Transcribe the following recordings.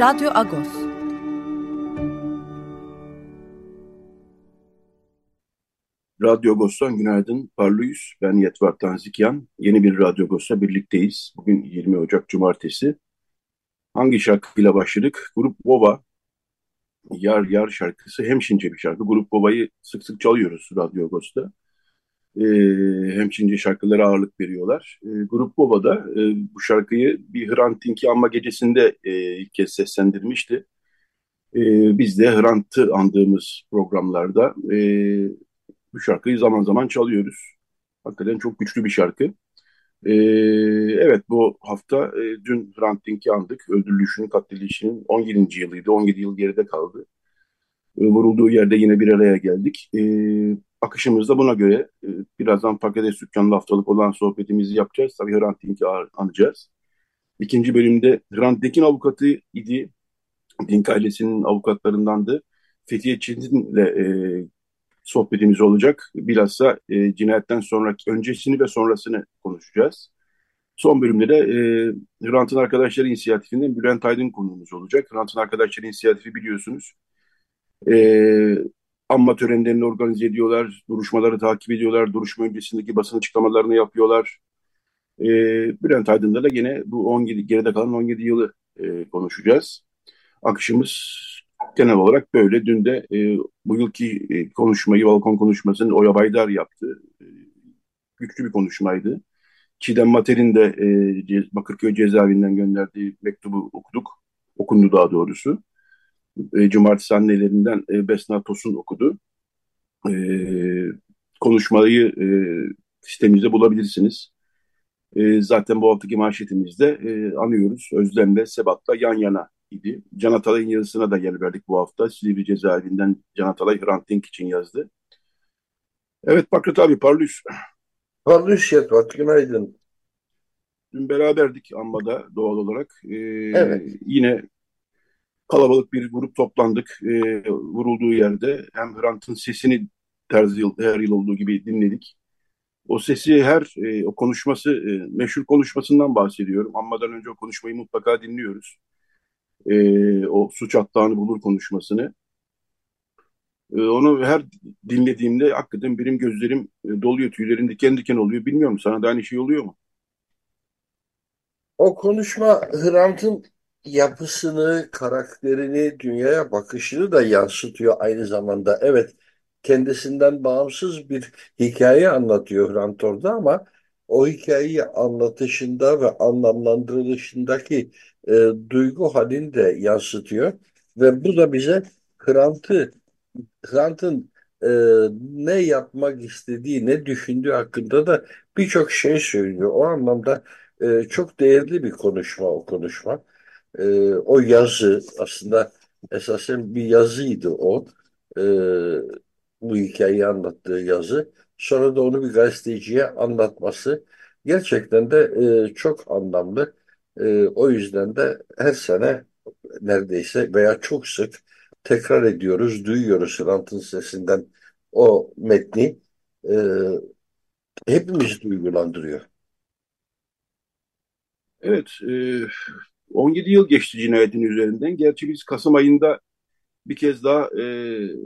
Radyo Agos. Radyo Agos'tan günaydın, parlıyız. Ben Yetvart Tanzikyan. Yeni bir Radyo Agos'la birlikteyiz. Bugün 20 Ocak Cumartesi. Hangi şarkıyla başladık? Grup Vova, Yar Yar şarkısı. Hemşince bir şarkı. Grup Vova'yı sık sık çalıyoruz Radyo Agos'ta. Hemşince şarkılara ağırlık veriyorlar. Grup Bova'da bu şarkıyı bir Hrant Dink'i anma gecesinde ilk kez seslendirmişti. Biz de Hrant'ı andığımız programlarda bu şarkıyı zaman zaman çalıyoruz. Hakikaten çok güçlü bir şarkı. Evet, bu hafta dün Hrant Dink'i andık. Öldürülüşünün, katledilişinin 17. yılıydı. 17 yıl geride kaldı. Vurulduğu yerde yine bir araya geldik. Akışımızda buna göre birazdan Pakrat Estukyan'la haftalık olan sohbetimizi yapacağız. Tabii Hrant Dink'i anacağız. İkinci bölümde Hrant Dink'in avukatı idi. Dink ailesinin avukatlarındandı. Fethiye Çetin'le sohbetimiz olacak. Bilhassa cinayetten sonraki öncesini ve sonrasını konuşacağız. Son bölümde de Hrant'ın Arkadaşları İnisiyatifi'nden Bülent Aydın konuğumuz olacak. Hrant'ın Arkadaşları İnisiyatifi biliyorsunuz. Anma törenlerini organize ediyorlar, duruşmaları takip ediyorlar, duruşma öncesindeki basın açıklamalarını yapıyorlar. Bülent Aydın'da da yine bu 17 geride kalan 17 yılı konuşacağız. Akışımız genel olarak böyle. Dün de bu yılki konuşmayı, balkon konuşmasını Oya Baydar yaptı. Güçlü bir konuşmaydı. Çiğdem Mater'in de Bakırköy cezaevinden gönderdiği mektubu okundu daha doğrusu. Cumartesi annelerinden Besna Tosun okudu. Konuşmayı sitemizde bulabilirsiniz. Zaten bu haftaki manşetimizde anıyoruz. Özlem'le Sebat'la yan yana idi. Can Atalay'ın yazısına da yer verdik bu hafta. Silivri cezaevinden Can Atalay Hrant Dink için yazdı. Evet Pakrat abi, parlıyız. Parlıyız Yetvat, günaydın. Dün beraberdik Amba'da doğal olarak. Evet. Yine kalabalık bir grup toplandık. Vurulduğu yerde hem Hrant'ın sesini her yıl olduğu gibi dinledik. O sesi o konuşması, meşhur konuşmasından bahsediyorum. Anmadan önce o konuşmayı mutlaka dinliyoruz. O suç atlağını bulur konuşmasını. Onu her dinlediğimde hakikaten benim gözlerim doluyor, tüylerim diken diken oluyor. Bilmiyorum, sana da aynı şey oluyor mu? O konuşma Hrant'ın yapısını, karakterini, dünyaya bakışını da yansıtıyor aynı zamanda. Evet, kendisinden bağımsız bir hikaye anlatıyor Hrant orada, ama o hikayeyi anlatışında ve anlamlandırılışındaki duygu halini de yansıtıyor. Ve bu da bize Hrant'ın ne yapmak istediği, ne düşündüğü hakkında da birçok şey söylüyor. O anlamda çok değerli bir konuşma o konuşma. O yazı aslında esasen bir yazıydı o. Bu hikayeyi anlattığı yazı. Sonra da onu bir gazeteciye anlatması gerçekten de çok anlamlı. O yüzden de her sene neredeyse veya çok sık tekrar ediyoruz, duyuyoruz Hrant'ın sesinden o metni. Hepimizi duygulandırıyor. Evet, 17 yıl geçti cinayetin üzerinden. Gerçi biz Kasım ayında bir kez daha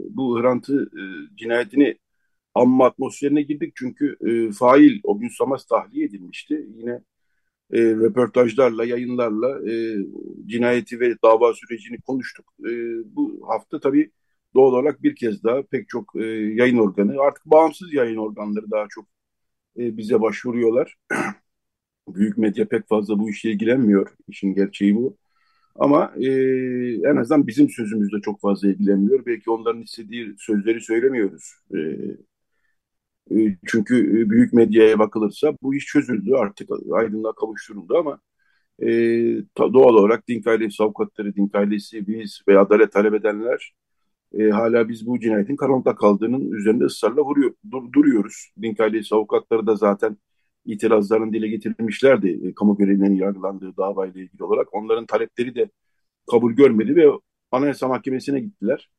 bu Hrant'ı cinayetini anma atmosferine girdik. Çünkü fail Ogün Samast tahliye edilmişti. Yine röportajlarla, yayınlarla cinayeti ve dava sürecini konuştuk. Bu hafta tabii doğal olarak bir kez daha pek çok yayın organı, artık bağımsız yayın organları daha çok bize başvuruyorlar. Büyük medya pek fazla bu işle ilgilenmiyor. İşin gerçeği bu. Ama en azından bizim sözümüzde çok fazla ilgilenmiyor. Belki onların istediği sözleri söylemiyoruz. Çünkü büyük medyaya bakılırsa bu iş çözüldü artık. Aydınlığa kavuşturuldu, ama Doğal olarak Dink ailesi, avukatları, Dink ailesi, biz ve adalet talep edenler hala biz bu cinayetin karanlıkta kaldığının üzerinde ısrarla duruyoruz. Dink ailesi, avukatları da zaten itirazlarını dile getirmişlerdi. Kamu görevlilerinin yargılandığı davayla ilgili olarak. Onların talepleri de kabul görmedi ve Anayasa Mahkemesi'ne gittiler.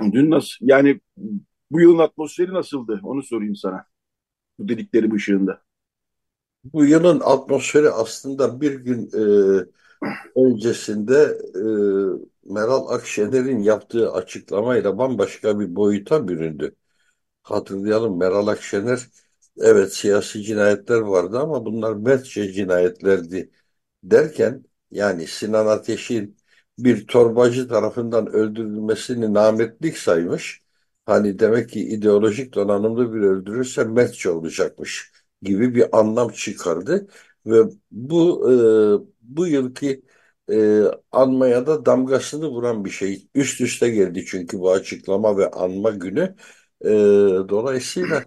Dün nasıl, yani bu yılın atmosferi nasıldı? Onu sorayım sana. Bu dediklerim ışığında. Bu yılın atmosferi aslında bir gün öncesinde Meral Akşener'in yaptığı açıklamayla bambaşka bir boyuta büründü. Hatırlayalım, Meral Akşener, evet siyasi cinayetler vardı ama bunlar betçe cinayetlerdi derken, yani Sinan Ateş'in bir torbacı tarafından öldürülmesini nametlik saymış. Hani demek ki ideolojik donanımlı bir öldürürse metçe olacakmış gibi bir anlam çıkardı. Ve bu yılki anmaya da damgasını vuran bir şey. Üst üste geldi çünkü bu açıklama ve anma günü. Dolayısıyla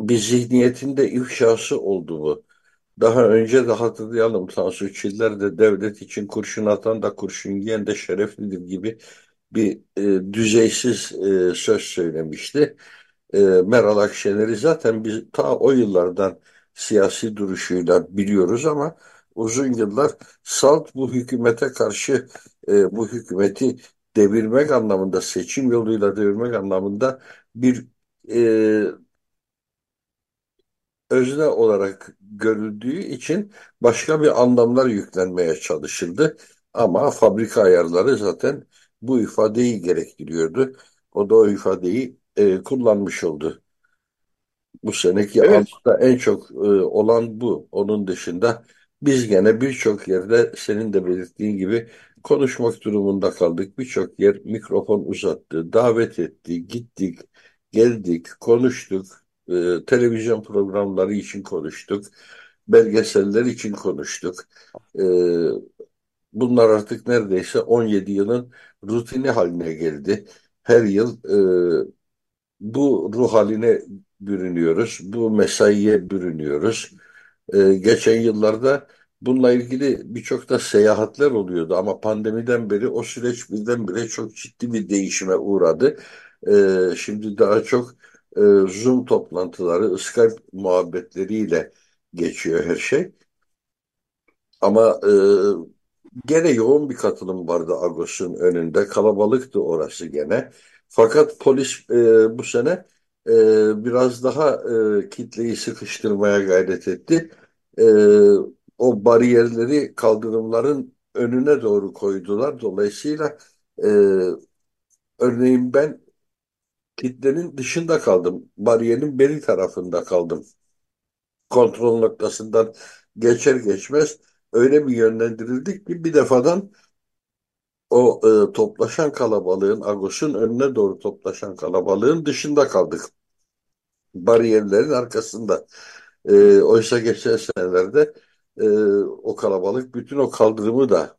bir zihniyetin de ifşası oldu bu. Daha önce de hatırlayalım, Tansu Çiller de devlet için kurşun atan da kurşun giyen de şereflidir gibi bir düzeysiz söz söylemişti. Meral Akşener'i zaten biz ta o yıllardan siyasi duruşuyla biliyoruz ama uzun yıllar salt bu hükümete karşı, bu hükümeti devirmek anlamında, seçim yoluyla devirmek anlamında bir özne olarak görüldüğü için başka bir anlamlar yüklenmeye çalışıldı. Ama fabrika ayarları zaten bu ifadeyi gerektiriyordu. O da o ifadeyi kullanmış oldu. Bu seneki anlamda en çok olan bu. Onun dışında biz gene birçok yerde senin de belirttiğin gibi konuşmak durumunda kaldık. Birçok yer mikrofon uzattı, davet etti, gittik, geldik, konuştuk. Televizyon programları için konuştuk, belgeseller için konuştuk. Bunlar artık neredeyse 17 yılın rutini haline geldi. Her yıl bu ruh haline bürünüyoruz, bu mesaiye bürünüyoruz. Geçen yıllarda bununla ilgili birçok da seyahatler oluyordu ama pandemiden beri o süreç birdenbire çok ciddi bir değişime uğradı. Şimdi daha çok Zoom toplantıları, Skype muhabbetleriyle geçiyor her şey. Ama gene yoğun bir katılım vardı Agos'un önünde. Kalabalıktı orası gene. Fakat polis bu sene biraz daha kitleyi sıkıştırmaya gayret etti. O bariyerleri kaldırımların önüne doğru koydular. Dolayısıyla örneğin ben kitlenin dışında kaldım. Bariyerin beri tarafında kaldım. Kontrol noktasından geçer geçmez öyle bir yönlendirildik ki bir defadan o toplaşan kalabalığın, Agos'un önüne doğru toplaşan kalabalığın dışında kaldık. Bariyerlerin arkasında. Oysa geçen senelerde o kalabalık bütün o kaldırımı da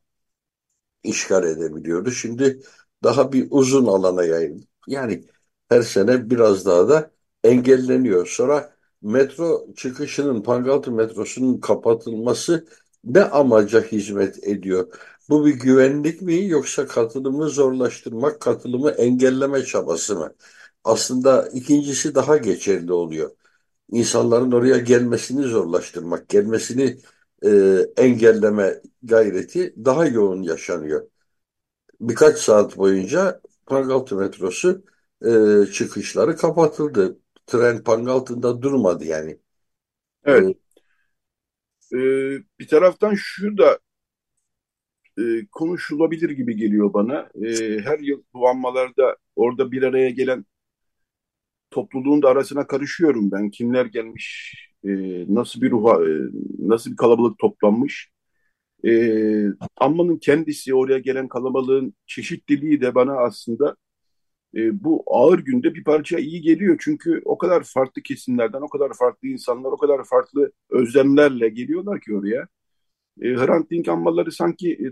işgal edebiliyordu. Şimdi daha bir uzun alana yayıldı. Yani her sene biraz daha da engelleniyor. Sonra metro çıkışının, Pangaltı metrosunun kapatılması ne amaca hizmet ediyor? Bu bir güvenlik mi, yoksa katılımı zorlaştırmak, katılımı engelleme çabası mı? Aslında ikincisi daha geçerli oluyor. İnsanların oraya gelmesini zorlaştırmak, gelmesini engelleme gayreti daha yoğun yaşanıyor. Birkaç saat boyunca Pangaltı metrosu çıkışları kapatıldı. Tren Pangaltı'nda durmadı yani. Evet. Bir taraftan şu da konuşulabilir gibi geliyor bana. Her yıl bu anmalarda orada bir araya gelen topluluğun da arasına karışıyorum ben. Kimler gelmiş, nasıl bir ruha, nasıl bir kalabalık toplanmış. Anmanın kendisi, oraya gelen kalabalığın çeşitliliği de bana aslında bu ağır günde bir parça iyi geliyor. Çünkü o kadar farklı kesimlerden, o kadar farklı insanlar, o kadar farklı özlemlerle geliyorlar ki oraya. Hrant Dink anmaları sanki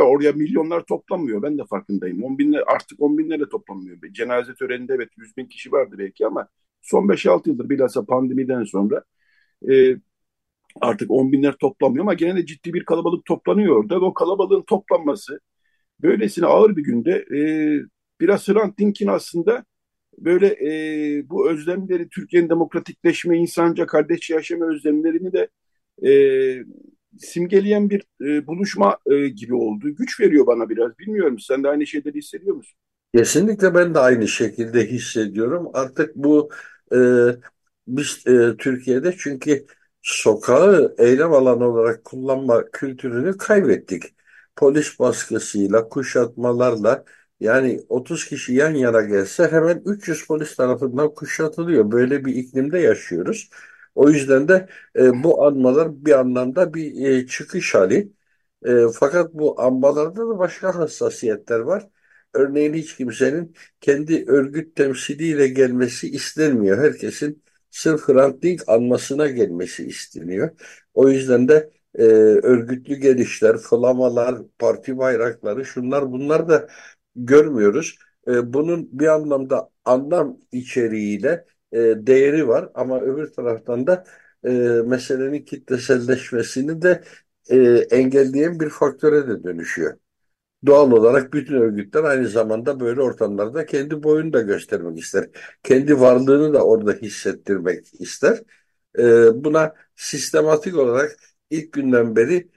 oraya milyonlar toplanmıyor. Ben de farkındayım. 10 binler, artık 10 binlerle toplanmıyor. Cenaze töreninde evet 100 bin kişi vardı belki ama son 5-6 yıldır bilhassa pandemiden sonra Artık 10.000'ler toplanmıyor ama gene de ciddi bir kalabalık toplanıyor orada. Ve o kalabalığın toplanması böylesine ağır bir günde biraz Hrant Dink'in aslında böyle bu özlemleri, Türkiye'nin demokratikleşme, insanca kardeşçe yaşama özlemlerini de simgeleyen bir buluşma gibi oldu. Güç veriyor bana biraz. Bilmiyorum, sen de aynı şeyleri hissediyor musun? Kesinlikle ben de aynı şekilde hissediyorum. Artık bu biz Türkiye'de çünkü sokağı eylem alanı olarak kullanma kültürünü kaybettik. Polis baskısıyla, kuşatmalarla, yani 30 kişi yan yana gelse hemen 300 polis tarafından kuşatılıyor. Böyle bir iklimde yaşıyoruz. O yüzden de bu anmalar bir anlamda bir çıkış hali. Fakat bu anmalarda da başka hassasiyetler var. Örneğin hiç kimsenin kendi örgüt temsiliyle gelmesi istenmiyor. Herkesin sırf Hrant Dink anmasına gelmesi isteniyor. O yüzden de örgütlü gelişler, flamalar, parti bayrakları, şunlar bunlar da görmüyoruz. Bunun bir anlamda anlam içeriğiyle değeri var ama öbür taraftan da meselenin kitleselleşmesini de engelleyen bir faktöre de dönüşüyor. Doğal olarak bütün örgütler aynı zamanda böyle ortamlarda kendi boyunu da göstermek ister. Kendi varlığını da orada hissettirmek ister. Buna sistematik olarak ilk günden beri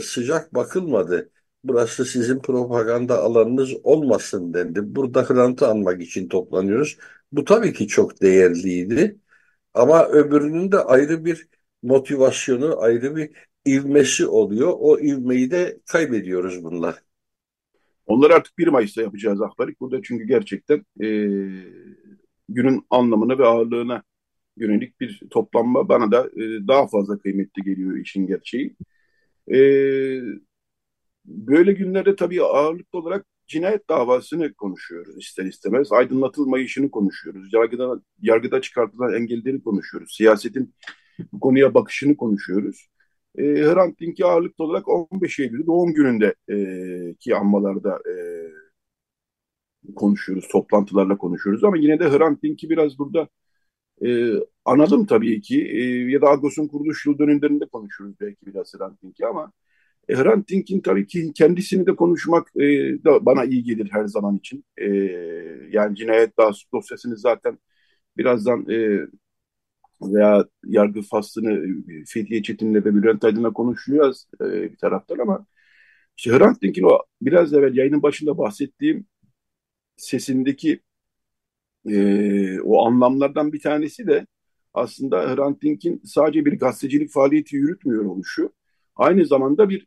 sıcak bakılmadı. Burası sizin propaganda alanınız olmasın dendi. Burada Hrant'ı anmak için toplanıyoruz. Bu tabii ki çok değerliydi. Ama öbürünün de ayrı bir motivasyonu, ayrı bir ivmesi oluyor. O ivmeyi de kaybediyoruz bunlar. Onları artık 1 Mayıs'ta yapacağız Akbarik. Burada çünkü gerçekten günün anlamına ve ağırlığına yönelik bir toplanma bana da daha fazla kıymetli geliyor işin gerçeği. Böyle günlerde tabii ağırlıklı olarak cinayet davasını konuşuyoruz ister istemez. Aydınlatılmayışını konuşuyoruz. Yargıda çıkartılan engelleri konuşuyoruz. Siyasetin bu konuya bakışını konuşuyoruz. Hrant Dink'i ağırlıklı olarak 15 Eylül doğum gününde ki anmalarda konuşuyoruz, toplantılarla konuşuyoruz. Ama yine de Hrant Dink'i biraz burada analım tabii ki ya da Agos'un kuruluş yıl dönümlerinde konuşuruz belki biraz Hrant Dink'i ama Hrant Dink'in tabii ki kendisini de konuşmak da bana iyi gelir her zaman için. Yani cinayet dosyasını zaten birazdan veya yargı faslını Fethiye Çetin'le ve Bülent Aydın'la konuşacağız bir taraftan ama işte Hrant Dink'in o biraz evvel yayının başında bahsettiğim sesindeki o anlamlardan bir tanesi de aslında Hrant Dink'in sadece bir gazetecilik faaliyeti yürütmüyor oluşu. Aynı zamanda bir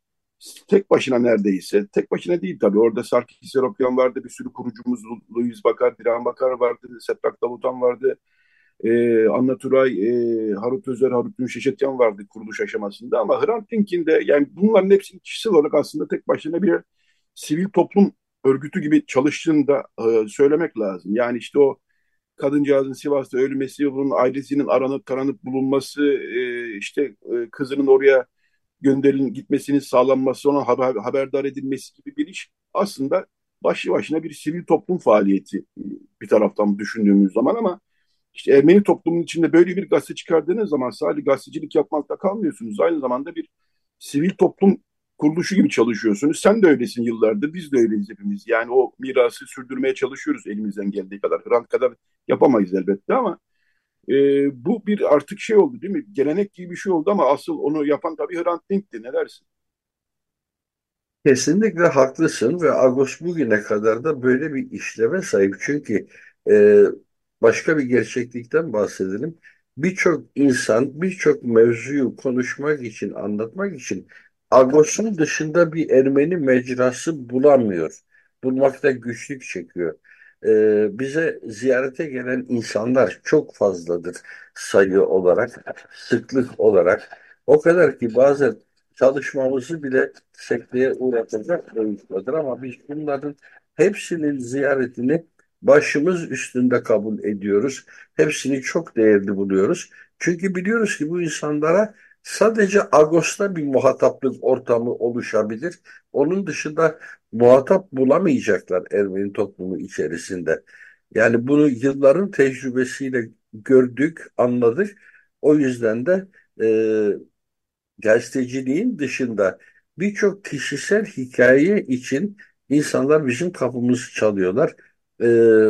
tek başına neredeyse, tek başına değil tabii orada Sarkis Seropyan vardı, bir sürü kurucumuz Louis Bakar, Diran Bakar vardı, Setrak Davutan vardı, Anna Turay, Harut Özer, Harut Dünşeşet Can vardı kuruluş aşamasında ama Hrant Dink'in de yani bunların hepsinin kişisel olarak aslında tek başına bir sivil toplum örgütü gibi çalıştığını da söylemek lazım. Yani işte o kadıncağızın Sivas'ta ölmesi, bunun ailesinin aranıp taranıp bulunması, işte kızının oraya gönderin gitmesinin sağlanması, ona haberdar edilmesi gibi bir iş aslında başlı başına bir sivil toplum faaliyeti bir taraftan düşündüğümüz zaman ama işte Ermeni toplumunun içinde böyle bir gazete çıkardığınız zaman sadece gazetecilik yapmakta kalmıyorsunuz. Aynı zamanda bir sivil toplum kuruluşu gibi çalışıyorsunuz. Sen de öylesin yıllardır, biz de öyleyiz hepimiz. Yani o mirası sürdürmeye çalışıyoruz elimizden geldiği kadar. Hrant kadar yapamayız elbette ama bu bir artık şey oldu değil mi? Gelenek gibi bir şey oldu ama asıl onu yapan tabii Hrant Dink'ti. Ne dersin? Kesinlikle haklısın ve Agos bugüne kadar da böyle bir işleme sahip. Çünkü başka bir gerçeklikten bahsedelim. Birçok insan, birçok mevzuyu konuşmak için, anlatmak için Agos'un dışında bir Ermeni mecrası bulamıyor. Bulmakta güçlük çekiyor. Bize ziyarete gelen insanlar çok fazladır sayı olarak, sıklık olarak. O kadar ki bazen çalışmamızı bile sekteye uğratacak boyutludur ama biz bunların hepsinin ziyaretini başımız üstünde kabul ediyoruz. Hepsini çok değerli buluyoruz. Çünkü biliyoruz ki bu insanlara sadece Ağustos'ta bir muhataplık ortamı oluşabilir. Onun dışında muhatap bulamayacaklar Ermeni toplumu içerisinde. Yani bunu yılların tecrübesiyle gördük, anladık. O yüzden de gazeteciliğin dışında birçok kişisel hikaye için insanlar bizim kapımızı çalıyorlar.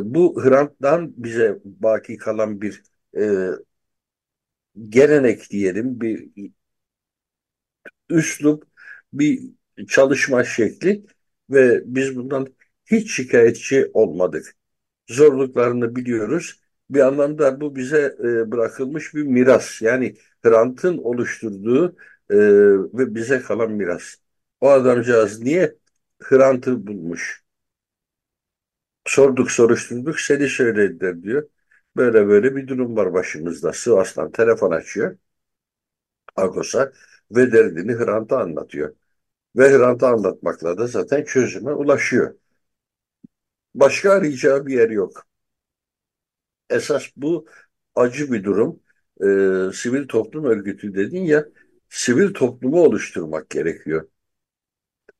Bu Hrant'tan bize baki kalan bir gelenek diyelim, bir üslup, bir çalışma şekli ve biz bundan hiç şikayetçi olmadık. Zorluklarını biliyoruz. Bir anlamda bu bize bırakılmış bir miras. Yani Hrant'ın oluşturduğu ve bize kalan miras. O adamcağız niye Hrant'ı bulmuş? Sorduk, soruşturduk, seni söylediler diyor. Böyle böyle bir durum var başımızda. Sivas'tan telefon açıyor Agos'a ve derdini Hrant'a anlatıyor. Ve Hrant'a anlatmakla da zaten çözüme ulaşıyor. Başka arayacağı bir yer yok. Esas bu acı bir durum. Sivil toplum örgütü dedin ya, sivil toplumu oluşturmak gerekiyor.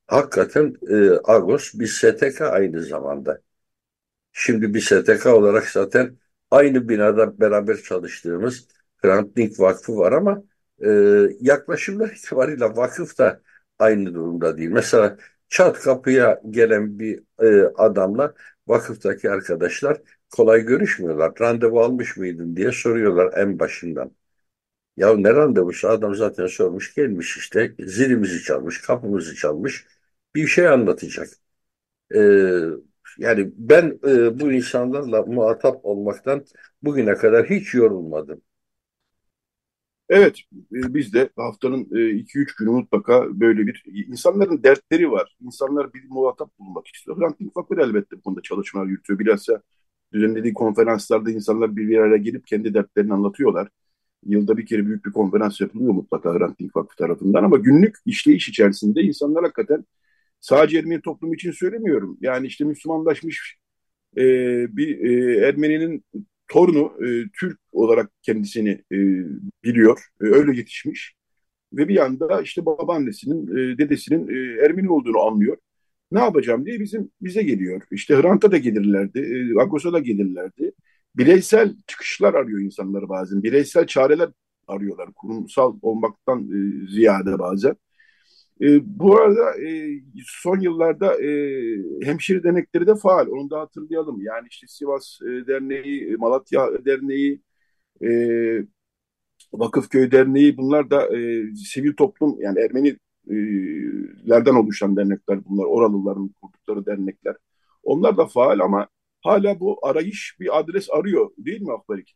Hakikaten Agos bir STK aynı zamanda. Şimdi bir STK olarak zaten aynı binada beraber çalıştığımız Hrant Dink Vakfı var ama yaklaşımlar itibariyle vakıf da aynı durumda değil. Mesela çat kapıya gelen bir adamla vakıftaki arkadaşlar kolay görüşmüyorlar. Randevu almış mıydın diye soruyorlar en başından. Ya ne randevusu, adam zaten sormuş gelmiş işte, zilimizi çalmış, kapımızı çalmış, bir şey anlatacak. Yani ben bu insanlarla muhatap olmaktan bugüne kadar hiç yorulmadım. Evet, biz de haftanın 2-3 günü mutlaka böyle bir, insanların dertleri var. İnsanlar bir muhatap bulmak istiyor. Hrant Dink Vakfı elbette bu konuda çalışmalar yürütüyor. Bilhassa düzenlediği konferanslarda insanlar bir araya gelip kendi dertlerini anlatıyorlar. Yılda bir kere büyük bir konferans yapılıyor mutlaka Hrant Dink Vakfı tarafından ama günlük işleyiş içerisinde insanlar hakikaten, sadece Ermeni toplumu için söylemiyorum. Yani işte Müslümanlaşmış bir Ermeninin torunu Türk olarak kendisini biliyor. Öyle yetişmiş. Ve bir yanda işte babaannesinin, dedesinin Ermeni olduğunu anlıyor. Ne yapacağım diye bize geliyor. İşte Hrant'a da gelirlerdi. Agos'a da gelirlerdi. Bireysel çıkışlar arıyor insanlar bazen. Bireysel çareler arıyorlar. Kurumsal olmaktan ziyade bazen. Bu arada son yıllarda hemşire dernekleri de faal. Onu da hatırlayalım. Yani işte Sivas Derneği, Malatya Derneği, Vakıfköy Derneği, bunlar da sivil toplum, yani Ermenilerden oluşan dernekler bunlar. Oralıların kurdukları dernekler. Onlar da faal ama hala bu arayış bir adres arıyor değil mi Akbarik?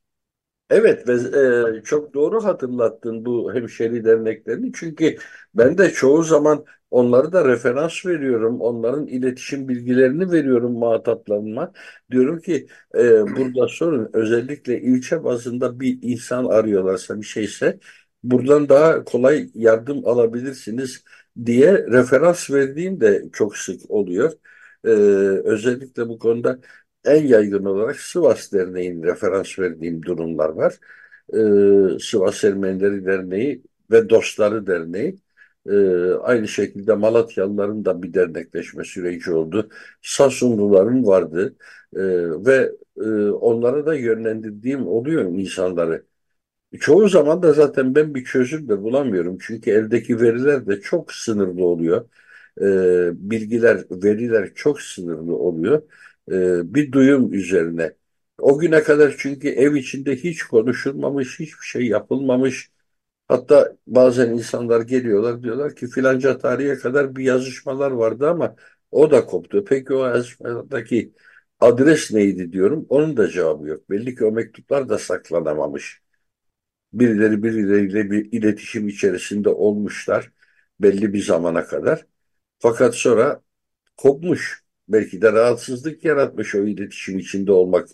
Evet, ve çok doğru hatırlattın bu hemşeri derneklerini. Çünkü ben de çoğu zaman onlara da referans veriyorum. Onların iletişim bilgilerini veriyorum muhataplarıma. Diyorum ki burada sorun, özellikle ilçe bazında bir insan arıyorlarsa, bir şeyse buradan daha kolay yardım alabilirsiniz diye referans verdiğim de çok sık oluyor. Özellikle bu konuda en yaygın olarak Sivas Derneği'nin referans verdiğim durumlar var. Sivas Ermenileri Derneği ve Dostları Derneği. Aynı şekilde Malatyalıların da bir dernekleşme süreci oldu. Sasunluların vardı. Ve onlara da yönlendirdiğim oluyor insanları. Çoğu zaman da zaten ben bir çözüm de bulamıyorum. Çünkü eldeki veriler de çok sınırlı oluyor. Bilgiler, veriler çok sınırlı oluyor. Bir duyum üzerine. O güne kadar çünkü ev içinde hiç konuşulmamış, hiçbir şey yapılmamış. Hatta bazen insanlar geliyorlar, diyorlar ki filanca tarihe kadar bir yazışmalar vardı ama o da koptu. Peki o yazışmadaki adres neydi diyorum. Onun da cevabı yok. Belli ki o mektuplar da saklanamamış. Birileri birileriyle bir iletişim içerisinde olmuşlar belli bir zamana kadar. Fakat sonra kopmuş. Belki de rahatsızlık yaratmış o iletişim içinde olmak.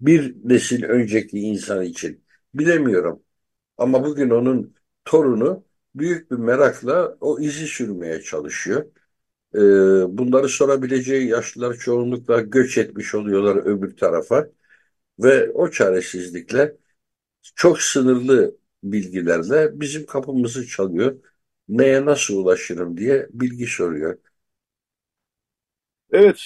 Bir nesil önceki insan için. Bilemiyorum. Ama bugün onun torunu büyük bir merakla o izi sürmeye çalışıyor. Bunları sorabileceği yaşlılar çoğunlukla göç etmiş oluyorlar öbür tarafa. Ve o çaresizlikle, çok sınırlı bilgilerle bizim kapımızı çalıyor. Neye nasıl ulaşırım diye bilgi soruyor. Evet,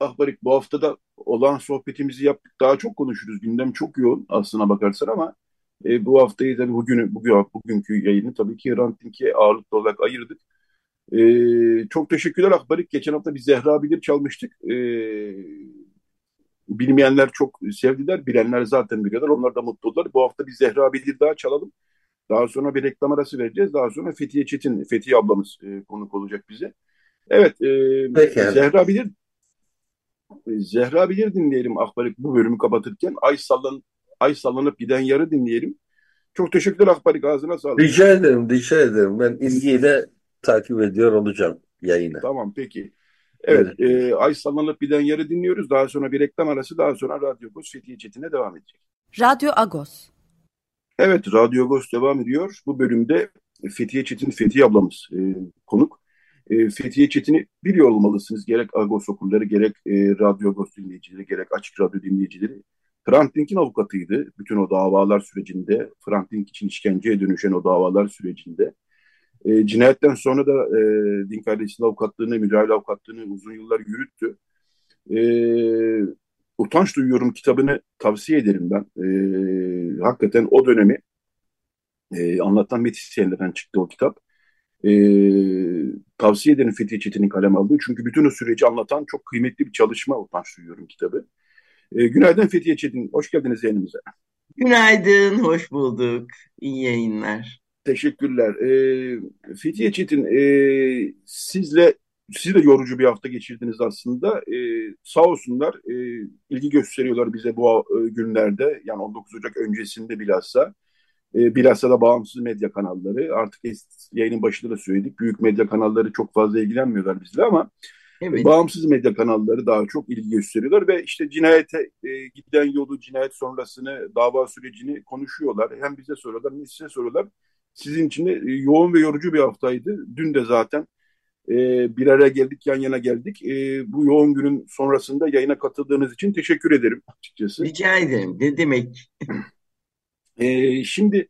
Ahbarik, bu hafta da olağan sohbetimizi yaptık. Daha çok konuşuruz. Gündem çok yoğun aslına bakarsan ama Bu haftayı tabii bugünkü yayını tabii ki Hrant Dink'e ağırlıklı olarak ayırdık. Çok teşekkürler Akbarik. Geçen hafta bir Zehra Bilir çalmıştık. Bilmeyenler çok sevdiler. Bilenler zaten biliyorlar. Onlar da mutlu oldular. Bu hafta bir Zehra Bilir daha çalalım. Daha sonra bir reklam arası vereceğiz. Daha sonra Fethiye Çetin, Fethiye ablamız konuk olacak bize. Evet, Zehra Bilir dinleyelim Akbarik bu bölümü kapatırken. Ay sallanıp giden yarı dinleyelim. Çok teşekkürler Akbarik. Ağzına sağlık. Rica ederim. Ben ilgiyle takip ediyor olacağım yayını. Tamam, peki. Evet. Ay sallanıp giden yarı dinliyoruz. Daha sonra bir reklam arası. Daha sonra Radyo Agos Fethiye Çetin'e devam edecek. Radyo Agos. Evet, Radyo Agos devam ediyor. Bu bölümde Fethiye Çetin, Fethiye ablamız konuk. Fethiye Çetin'i biliyor olmalısınız. Gerek Agos okurları, gerek Radyo Agos dinleyicileri, gerek Açık Radyo dinleyicileri. Hrant Dink'in avukatıydı. Bütün o davalar sürecinde, Hrant Dink için işkenceye dönüşen o davalar sürecinde. Cinayetten sonra da Dink ailesinin avukatlığını, müdahil avukatlığını uzun yıllar yürüttü. Utanç Duyuyorum kitabını tavsiye ederim ben. Hakikaten o dönemi anlatan metisyenlerden çıktı o kitap. Tavsiye ederim Fethiye Çetin'in kalem aldığı. Çünkü bütün o süreci anlatan çok kıymetli bir çalışma Utanç Duyuyorum kitabı. Günaydın Fethiye Çetin. Hoş geldiniz yayınımıza. Günaydın, hoş bulduk. İyi yayınlar. Teşekkürler. Fethiye Çetin, siz de yorucu bir hafta geçirdiniz aslında. Sağ olsunlar, ilgi gösteriyorlar bize bu günlerde. Yani 19 Ocak öncesinde bilhassa. Bilhassa da bağımsız medya kanalları. Artık yayının başında da söyledik. Büyük medya kanalları çok fazla ilgilenmiyorlar bizle ama evet, bağımsız medya kanalları daha çok ilgi gösteriyorlar ve işte cinayete giden yolu, cinayet sonrasını, dava sürecini konuşuyorlar. Hem bize soruyorlar, hem size soruyorlar. Sizin için de yoğun ve yorucu bir haftaydı. Dün de zaten bir araya geldik, yan yana geldik. Bu yoğun günün sonrasında yayına katıldığınız için teşekkür ederim açıkçası. Rica ederim. Ne demek? Şimdi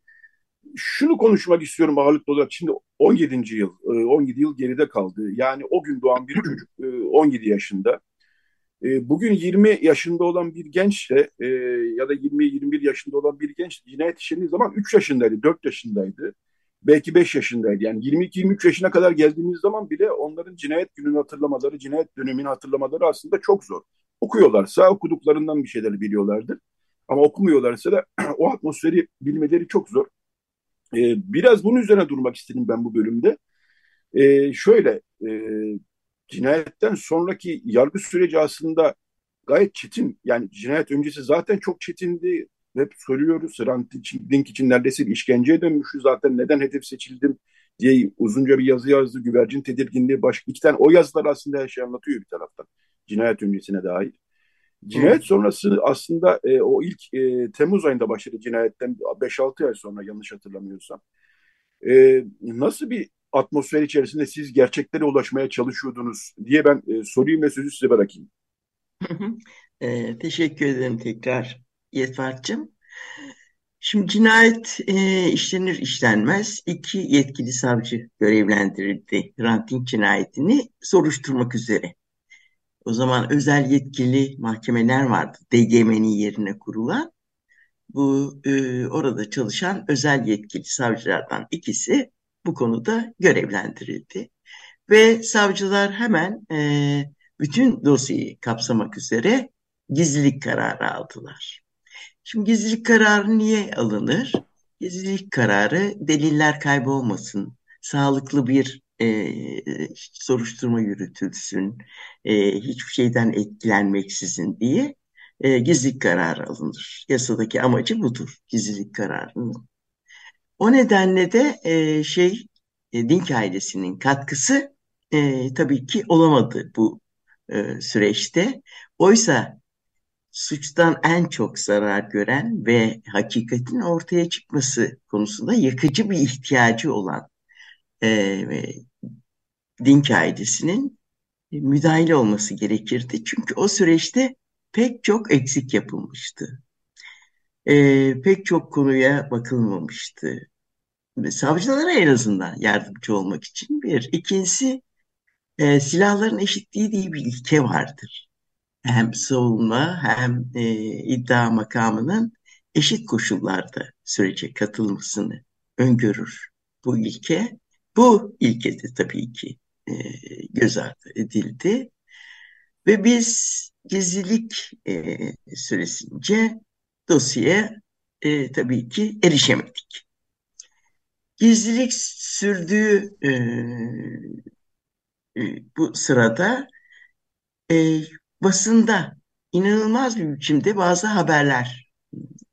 şunu konuşmak istiyorum ağırlıklı olarak. Şimdi 17 yıl geride kaldı. Yani o gün doğan bir çocuk 17 yaşında. Bugün 20 yaşında olan bir gençle ya da 20-21 yaşında olan bir genç cinayet işlediği zaman 3 yaşındaydı, 4 yaşındaydı, belki 5 yaşındaydı. Yani 22-23 yaşına kadar geldiğimiz zaman bile onların cinayet gününü hatırlamaları, cinayet dönemini hatırlamaları aslında çok zor. Okuyorlarsa okuduklarından bir şeyler biliyorlardır. Ama okumuyorlarsa da o atmosferi bilmeleri çok zor. Biraz bunun üzerine durmak istedim ben bu bölümde. Cinayetten sonraki yargı süreci aslında gayet çetin. Yani cinayet öncesi zaten çok çetindi. Hep söylüyoruz, Hrant Dink için neredeyse bir işkenceye dönmüştü. Zaten neden hedef seçildim diye uzunca bir yazı yazdı. Güvercin tedirginliği, başka iki tane. O yazılar aslında her şeyi anlatıyor bir taraftan. Cinayet öncesine dair. Cinayet sonrası aslında o ilk Temmuz ayında başladı cinayetten 5-6 ay sonra yanlış hatırlamıyorsam. Nasıl bir atmosfer içerisinde siz gerçeklere ulaşmaya çalışıyordunuz diye ben sorayım ve sözü size bırakayım. Teşekkür ederim tekrar Yetvart'cığım. Şimdi cinayet işlenir işlenmez iki yetkili savcı görevlendirildi Hrant Dink cinayetini soruşturmak üzere. O zaman özel yetkili mahkemeler vardı, DGM'nin yerine kurulan. Bu orada çalışan özel yetkili savcılardan ikisi bu konuda görevlendirildi. Ve savcılar hemen bütün dosyayı kapsamak üzere gizlilik kararı aldılar. Şimdi gizlilik kararı niye alınır? Gizlilik kararı deliller kaybolmasın, sağlıklı bir soruşturma yürütülsün, hiçbir şeyden etkilenmeksizin diye gizlilik kararı alınır. Yasadaki amacı budur, gizlilik kararının. O nedenle de Dink ailesinin katkısı tabii ki olamadı bu süreçte. Oysa suçtan en çok zarar gören ve hakikatin ortaya çıkması konusunda yakıcı bir ihtiyacı olan Dink ailesinin müdahil olması gerekirdi. Çünkü o süreçte pek çok eksik yapılmıştı. Pek çok konuya bakılmamıştı. Savcılara en azından yardımcı olmak için bir. İkincisi silahların eşitliği diye bir ilke vardır. Hem savunma hem iddia makamının eşit koşullarda sürece katılmasını öngörür bu ilke. Bu ilke de tabii ki göz ardı edildi. Ve biz gizlilik süresince dosyaya tabii ki erişemedik. Gizlilik sürdüğü bu sırada basında inanılmaz bir biçimde bazı haberler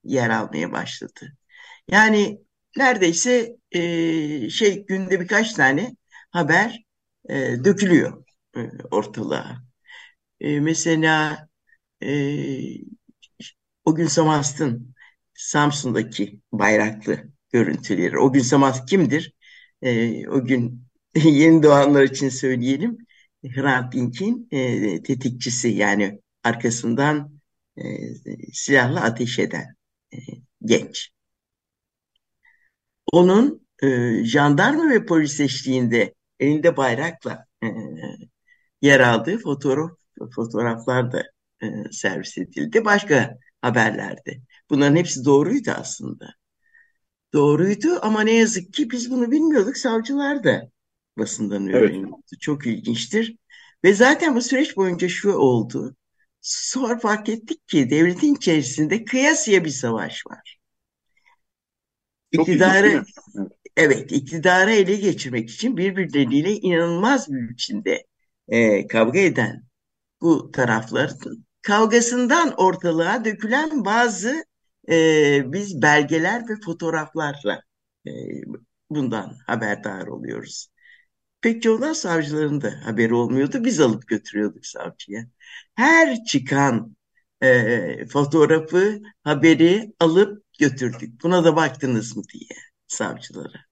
yer almaya başladı. Yani neredeyse günde birkaç tane haber dökülüyor ortalığa. Mesela Ogün Samast'ın Samsun'daki bayraklı görüntüleri. Ogün Samast kimdir? Ogün yeni doğanlar için söyleyelim. Hrant Dink'in tetikçisi, yani arkasından silahla ateş eden genç. Onun jandarma ve polis eşliğinde elinde bayrakla yer aldığı fotoğraflar da servis edildi. Başka haberlerde. Bunların hepsi doğruydu aslında. Doğruydu ama ne yazık ki biz bunu bilmiyorduk. Savcılar da basından öğreniyordu. Evet. Çok ilginçtir. Ve zaten bu süreç boyunca şu oldu. Sonra fark ettik ki devletin içerisinde kıyasıya bir savaş var. İktidarı ele geçirmek için birbirleriyle inanılmaz bir biçimde kavga eden bu tarafların kavgasından ortalığa dökülen bazı biz belgeler ve fotoğraflarla bundan haberdar oluyoruz. Pek çoğundan savcıların da haberi olmuyordu. Biz alıp götürüyorduk savcıya. Her çıkan fotoğrafı, haberi alıp götürdük. Buna da baktınız mı diye savcılara.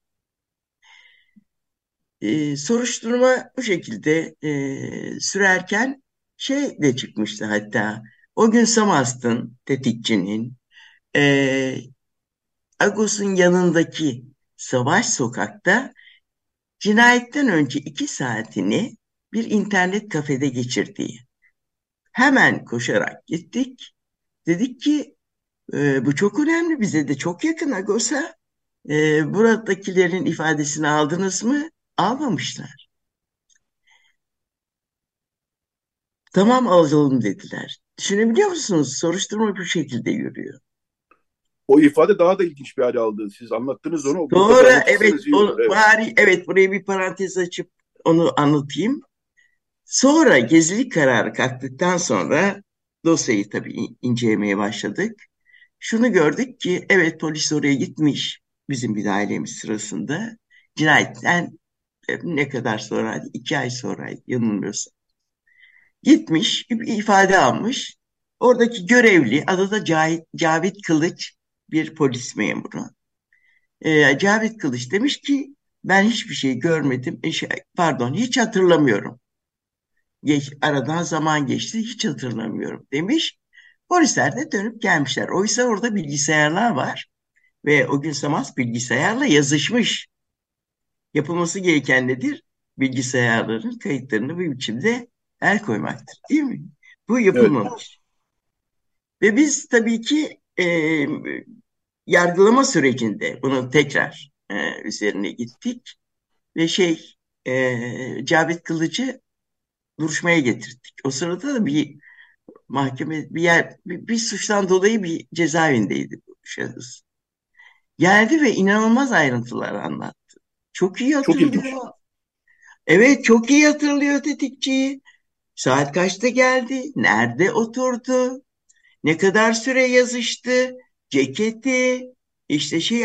Soruşturma bu şekilde sürerken şey de çıkmıştı hatta. Ogün Samast'ın, tetikçinin, Agos'un yanındaki Savaş Sokak'ta cinayetten önce 2 saatini bir internet kafede geçirdiği. Hemen koşarak gittik. Dedik ki bu çok önemli, bize de çok yakın Agos'a. Buradakilerin ifadesini aldınız mı? Almamışlar. Tamam, alalım dediler. Düşünebiliyor musunuz? Soruşturma bu şekilde yürüyor. O ifade daha da ilginç bir hale aldı. Siz anlattınız onu. Doğru, evet, buraya bir parantez açıp onu anlatayım. Sonra gizlilik kararı kalktıktan sonra dosyayı tabii incelemeye başladık. Şunu gördük ki evet, polis oraya gitmiş bizim müdahalemiz sırasında. Cinayetten ne kadar sonra? 2 ay sonra yanılmıyorsam. Gitmiş, bir ifade almış. Oradaki görevli, adı da Cavit Kılıç, bir polis memuru. Cavit Kılıç demiş ki ben hiçbir şey görmedim. Hiç hatırlamıyorum. Aradan zaman geçti, hiç hatırlamıyorum demiş. Polisler de dönüp gelmişler. Oysa orada bilgisayarlar var. Ve Ogün Samast bilgisayarla yazışmış. Yapılması gereken nedir? Bilgisayarların kayıtlarını bir biçimde el koymaktır, değil mi? Bu yapılmamış. Evet. Ve biz tabii ki yargılama sürecinde bunun tekrar üzerine gittik. Ve Cavit Kılıç'ı duruşmaya getirdik. O sırada da bir suçtan dolayı bir cezaevindeydi bu şahıs. Geldi ve inanılmaz ayrıntılar anlattı. Çok iyi hatırlıyor. Çok evet, çok iyi hatırlıyor tetikçiyi. Saat kaçta geldi? Nerede oturdu? Ne kadar süre yazıştı? Ceketi,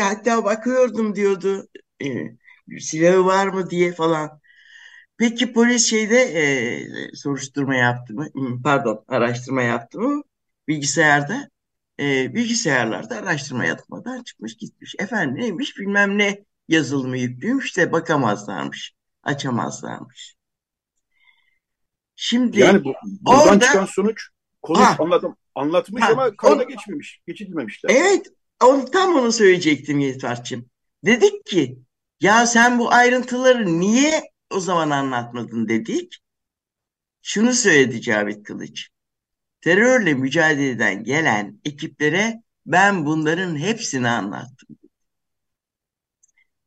hatta bakıyordum diyordu. Silahı var mı diye falan. Peki polis soruşturma yaptı mı? Araştırma yaptı mı? Bilgisayarlarda araştırma yapmadan çıkmış gitmiş. Efendim neymiş, bilmem ne yazılımı yüklüymüş de bakamazlarmış, açamazlarmış. Şimdi buradan çıkan sonuç anlatmış ama kayda geçilmemişler. Evet, tam onu söyleyecektim Yetvart'cığım. Dedik ki ya sen bu ayrıntıları niye o zaman anlatmadın dedik. Şunu söyledi Cavit Kılıç. Terörle mücadeleden gelen ekiplere ben bunların hepsini anlattım.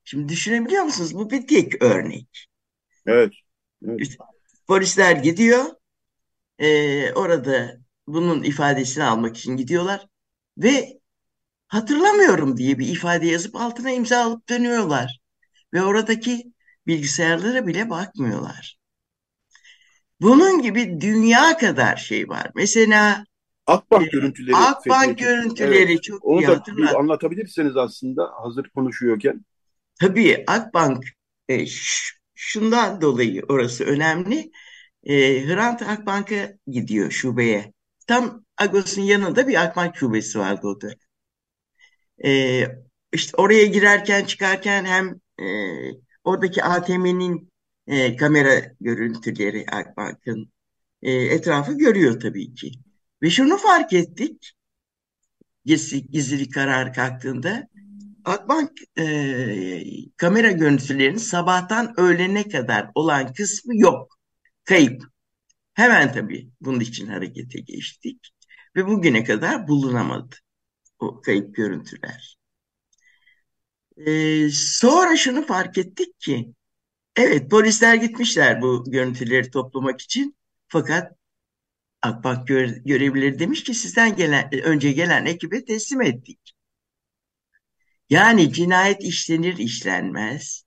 Şimdi düşünebiliyor musunuz? Bu bir tek örnek. Evet. Evet. İşte, polisler gidiyor. Orada bunun ifadesini almak için gidiyorlar. Ve hatırlamıyorum diye bir ifade yazıp altına imza alıp dönüyorlar. Ve oradaki bilgisayarlara bile bakmıyorlar. Bunun gibi dünya kadar şey var. Mesela Akbank görüntüleri. Akbank görüntüleri, evet. Çok onu iyi hatırladım. Onu da anlatabilirseniz aslında hazır konuşuyorken. Tabii Akbank şundan dolayı orası önemli. Hrant Akbank'a gidiyor şubeye. Tam Agos'un yanında bir Akbank şubesi vardı o dönem. İşte oraya girerken çıkarken hem oradaki ATM'nin kamera görüntüleri Akbank'ın etrafı görüyor tabii ki. Ve şunu fark ettik. Gizlilik kararı kalktığında Akbank kamera görüntülerinin sabahtan öğlene kadar olan kısmı yok. Kayıp. Hemen tabii bunun için harekete geçtik. Ve bugüne kadar bulunamadı o kayıp görüntüler. Sonra şunu fark ettik ki evet, polisler gitmişler bu görüntüleri toplamak için. Fakat Akbank görevlileri demiş ki sizden önce gelen ekibe teslim ettik. Yani cinayet işlenir işlenmez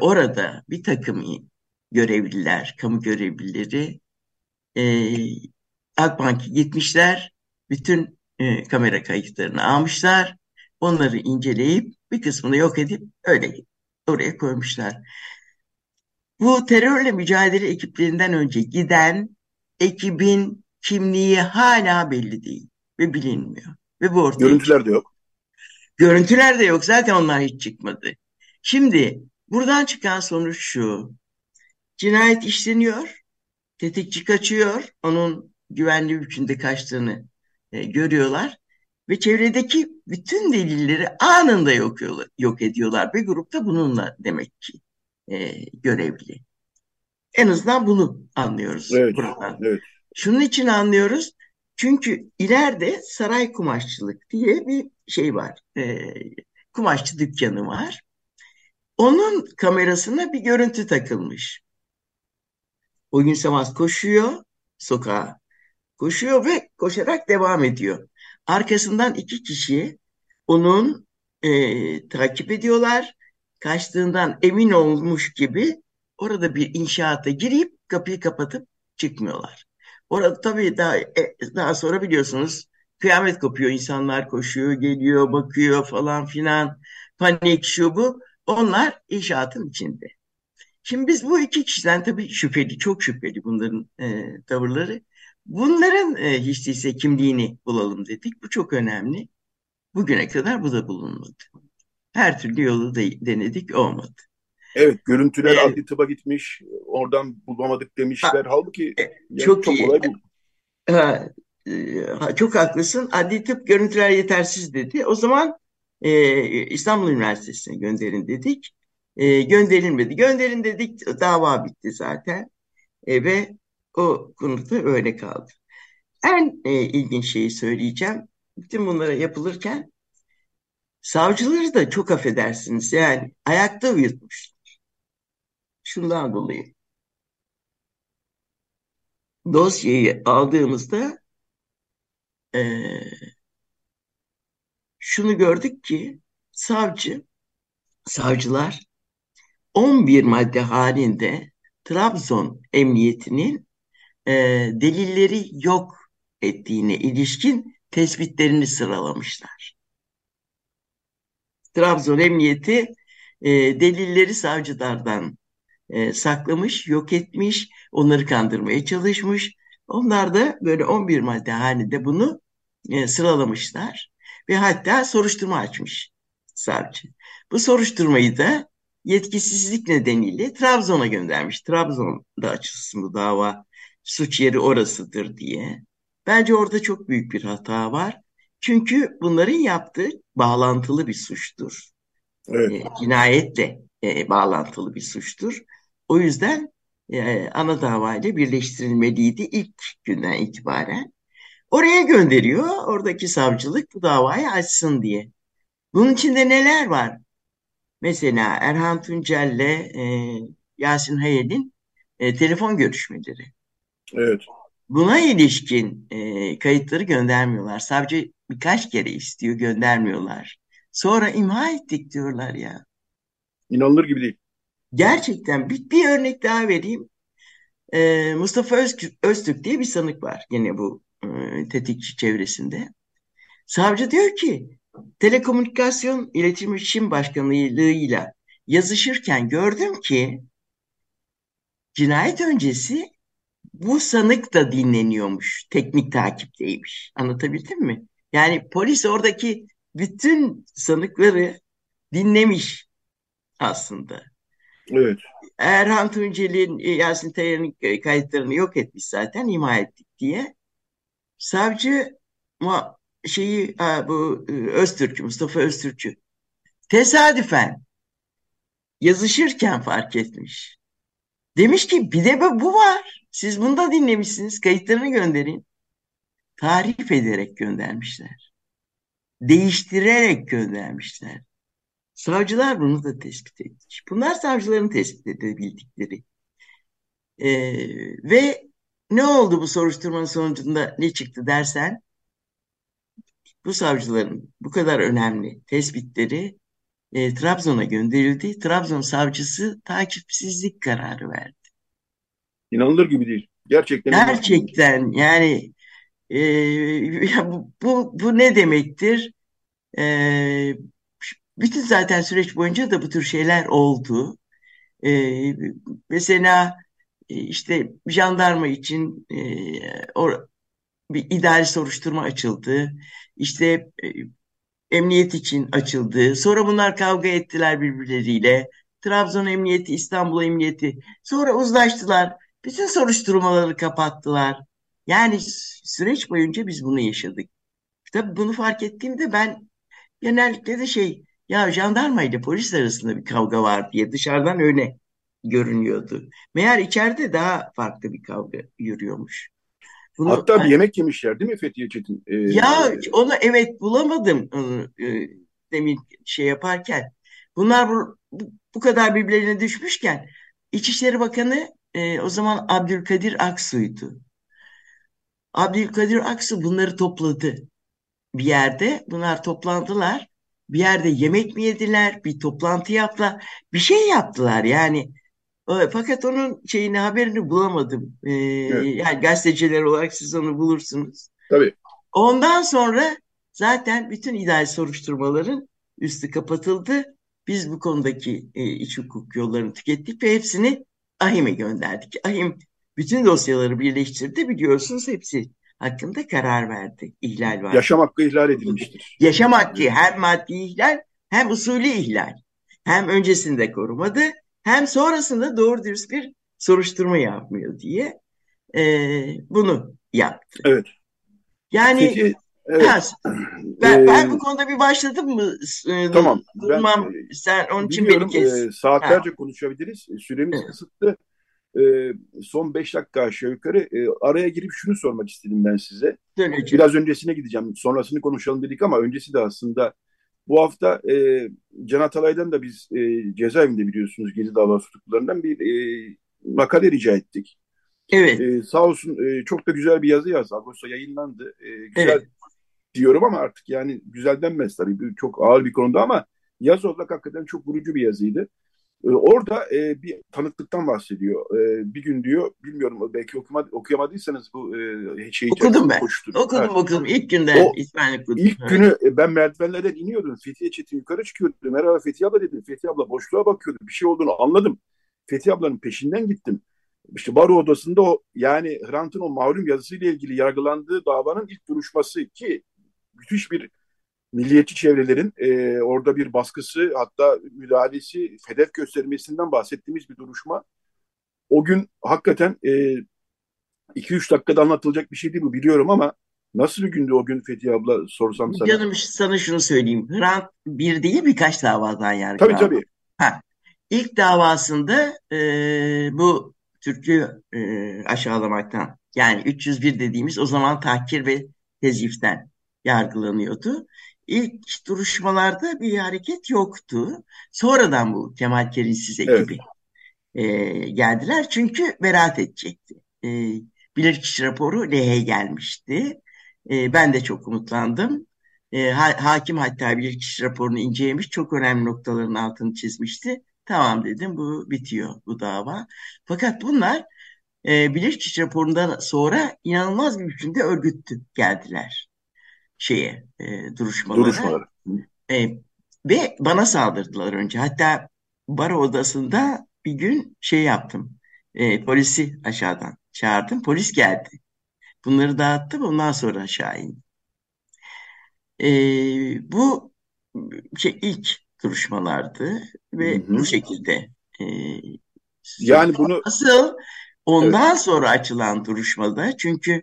orada bir takım görevliler, kamu görevlileri Akbank'a gitmişler, bütün kamera kayıtlarını almışlar, onları inceleyip bir kısmını yok edip öyle oraya koymuşlar. Bu terörle mücadele ekiplerinden önce giden ekibin kimliği hala belli değil ve bilinmiyor. Ve bu ortaya görüntüler de yok. Görüntüler de yok. Zaten onlar hiç çıkmadı. Şimdi buradan çıkan sonuç şu. Cinayet işleniyor. Tetikçi kaçıyor. Onun güvenli bir biçimde kaçtığını görüyorlar. Ve çevredeki bütün delilleri anında yok ediyorlar. Bir grupta bununla demek ki görevli. En azından bunu anlıyoruz. Evet, buradan. Evet. Şunun için anlıyoruz. Çünkü ileride Saray Kumaşçılık diye bir şey var. Kumaşçı dükkanı var. Onun kamerasına bir görüntü takılmış. Ogün Samast koşuyor sokağa. Koşuyor ve koşarak devam ediyor. Arkasından iki kişi onun takip ediyorlar. Kaçtığından emin olmuş gibi orada bir inşaata girip kapıyı kapatıp çıkmıyorlar. Orada tabii daha sonra biliyorsunuz kıyamet kopuyor. İnsanlar koşuyor, geliyor, bakıyor falan filan. Panik şu bu. Onlar inşaatın içinde. Şimdi biz bu iki kişiden tabii şüpheli, çok şüpheli bunların tavırları. Bunların hiç değilse kimliğini bulalım dedik. Bu çok önemli. Bugüne kadar bu da bulunmadı. Her türlü yolu da denedik, olmadı. Evet, görüntüler adli tıba gitmiş, oradan bulamadık demişler. Halbuki yani çok kolay bu. Çok haklısın. Adli tıp görüntüler yetersiz dedi. O zaman İstanbul Üniversitesi'ne gönderin dedik. Gönderilmedi. Gönderin dedik. Dava bitti zaten. Ve o konuda öyle kaldı. En ilginç şeyi söyleyeceğim. Bütün bunlara yapılırken savcıları da çok affedersiniz. Yani ayakta uyutmuşlar. Şundan dolayı. Dosyayı aldığımızda şunu gördük ki savcılar 11 madde halinde Trabzon Emniyeti'nin delilleri yok ettiğine ilişkin tespitlerini sıralamışlar. Trabzon Emniyeti delilleri savcılardan saklamış, yok etmiş, onları kandırmaya çalışmış. Onlar da böyle 11 madde halinde bunu sıralamışlar ve hatta soruşturma açmış savcı. Bu soruşturmayı da yetkisizlik nedeniyle Trabzon'a göndermiş. Trabzon'da açılsın bu dava, suç yeri orasıdır diye. Bence orada çok büyük bir hata var. Çünkü bunların yaptığı bağlantılı bir suçtur. Evet. Cinayetle bağlantılı bir suçtur. O yüzden ana davayla birleştirilmeliydi ilk günden itibaren. Oraya gönderiyor oradaki savcılık bu davayı açsın diye. Bunun içinde neler var? Mesela Erhan Tuncel'le Yasin Hayel'in telefon görüşmeleri. Evet. Buna ilişkin kayıtları göndermiyorlar. Savcı birkaç kere istiyor, göndermiyorlar. Sonra imha ettik diyorlar ya. İnanılır gibi değil. Gerçekten bir örnek daha vereyim. Mustafa Öztürk diye bir sanık var gene bu tetikçi çevresinde. Savcı diyor ki Telekomünikasyon İletişim Başkanlığı'yla yazışırken gördüm ki cinayet öncesi bu sanık da dinleniyormuş. Teknik takipteymiş. Anlatabildim mi? Yani polis oradaki bütün sanıkları dinlemiş aslında. Evet. Erhan Tuncel'in, Yasin Tayyar'ın kayıtlarını yok etmiş zaten, imha ettik diye. Savcı Mustafa Öztürk'ü tesadüfen yazışırken fark etmiş. Demiş ki bir de bu var. Siz bunu da dinlemişsiniz. Kayıtlarını gönderin. Tarif ederek göndermişler. Değiştirerek göndermişler. Savcılar bunu da tespit etmiş. Bunlar savcıların tespit edebildikleri. Ve ne oldu bu soruşturmanın sonucunda, ne çıktı dersen, bu savcıların bu kadar önemli tespitleri Trabzon'a gönderildi. Trabzon savcısı takipsizlik kararı verdi. İnanılır gibi değil. Gerçekten yani bu ne demektir? Bütün zaten süreç boyunca da bu tür şeyler oldu. Mesela işte jandarma için bir idari soruşturma açıldı. İşte emniyet için açıldı. Sonra bunlar kavga ettiler birbirleriyle. Trabzon Emniyeti, İstanbul Emniyeti. Sonra uzlaştılar. Bütün soruşturmaları kapattılar. Yani süreç boyunca biz bunu yaşadık. Tabii bunu fark ettiğimde ben genellikle de jandarma ile polis arasında bir kavga var diye dışarıdan öyle görünüyordu. Meğer içeride daha farklı bir kavga yürüyormuş. Bunu, hatta bir yemek yemişler değil mi Fethiye Çetin? Onu evet bulamadım onu, demin yaparken. Bunlar bu kadar birbirlerine düşmüşken İçişleri Bakanı o zaman Abdülkadir Aksu'ydu. Abdülkadir Aksu bunları topladı bir yerde. Bunlar toplandılar. Bir yerde yemek mi yediler? Bir toplantı yaptılar. Bir şey yaptılar yani. Fakat onun haberini bulamadım. Evet. Yani gazeteciler olarak siz onu bulursunuz. Tabii. Ondan sonra zaten bütün idari soruşturmaların üstü kapatıldı. Biz bu konudaki iç hukuk yollarını tükettik ve hepsini AİHM'e gönderdik. AİHM bütün dosyaları birleştirdi. Biliyorsunuz hepsi hakkında karar verdi. İhlal var. Yaşam hakkı ihlal edilmiştir. Yaşam hakkı hem maddi ihlal hem usulü ihlal. Hem öncesinde korumadı. Hem sonrasında doğru dürüst bir soruşturma yapmıyor diye bunu yaptı. Evet. Yani Fethiye, evet. Ben bu konuda bir başladım mı? Tamam. Durmam. Sen onun için beni kes. Saatlerce konuşabiliriz. Süremiz kısıtlı. Son 5 dakika aşağı yukarı. Araya girip şunu sormak istedim ben size. Biraz öncesine gideceğim. Sonrasını konuşalım dedik ama öncesi de aslında bu hafta Can Atalay'dan da biz cezaevinde biliyorsunuz Gezi davası tutuklularından bir makale rica ettik. Evet. Sağ olsun çok da güzel bir yazı yazdı. Ağustos'ta yayınlandı. Güzel diyorum ama artık yani güzel denmez tabii. Çok ağır bir konuda ama yazı olarak hakikaten çok vurucu bir yazıydı. Orada bir tanıklıktan bahsediyor. Bir gün diyor, bilmiyorum belki okuyamadıysanız bu okudum ben. Okudum. İlk günden İsmail okudum. İlk günü ben merdivenlerden iniyordum. Fethiye Çetin yukarı çıkıyordu. Merhaba Fethiye abla dedim. Fethiye abla boşluğa bakıyordu. Bir şey olduğunu anladım. Fethiye ablanın peşinden gittim. İşte baro odasında yani Hrant'ın o malum yazısıyla ilgili yargılandığı davanın ilk duruşması ki müthiş bir milliyetçi çevrelerin orada bir baskısı, hatta müdahalesi, hedef göstermesinden bahsettiğimiz bir duruşma. O gün hakikaten 2-3 dakikada anlatılacak bir şey değil bu biliyorum ama nasıl bir gündü o gün Fethiye abla sorsam sana? Canım sana şunu söyleyeyim. Hrant bir değil birkaç davadan yargılandı. Tabii. İlk davasında bu Türk'ü aşağılamaktan yani 301 dediğimiz o zaman tahkir ve teziften yargılanıyordu. İlk duruşmalarda bir hareket yoktu. Sonradan bu Kemal Kerinsiz ekibi geldiler. Çünkü beraat edecekti. Bilirkişi raporu lehe gelmişti. Ben de çok umutlandım. Hakim hatta bilirkişi raporunu incelemiş. Çok önemli noktaların altını çizmişti. Tamam dedim, bu bitiyor bu dava. Fakat bunlar bilirkişi raporundan sonra inanılmaz bir biçimde örgütlü geldiler duruşmalara. Ve bana saldırdılar önce. Hatta baro odasında bir gün yaptım. Polisi aşağıdan çağırdım. Polis geldi. Bunları dağıttım. Ondan sonra aşağı indim. Bu ilk duruşmalardı ve bu şekilde yani bunu asıl ondan sonra açılan duruşmada, çünkü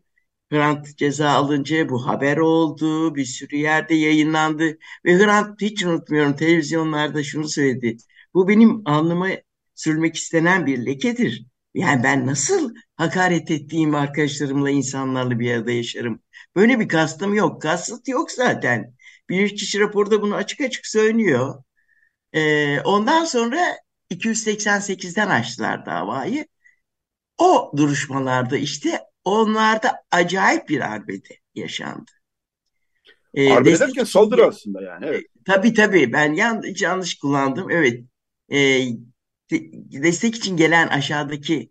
Hrant ceza alınca bu haber oldu, bir sürü yerde yayınlandı ve Hrant, hiç unutmuyorum, televizyonlarda şunu söyledi: bu benim alnıma sürmek istenen bir lekedir. Yani ben nasıl hakaret ettiğim arkadaşlarımla, insanlarla bir arada yaşarım. Böyle bir kastım yok. Kasıt yok zaten. Bilirkişi raporu da bunu açık açık söylüyor. Ondan sonra 288'den açtılar davayı. O duruşmalarda onlarda acayip bir arbede yaşandı. Arbede derken saldırı aslında yani. Evet. Tabii ben yanlış kullandım. Evet. Destek için gelen aşağıdaki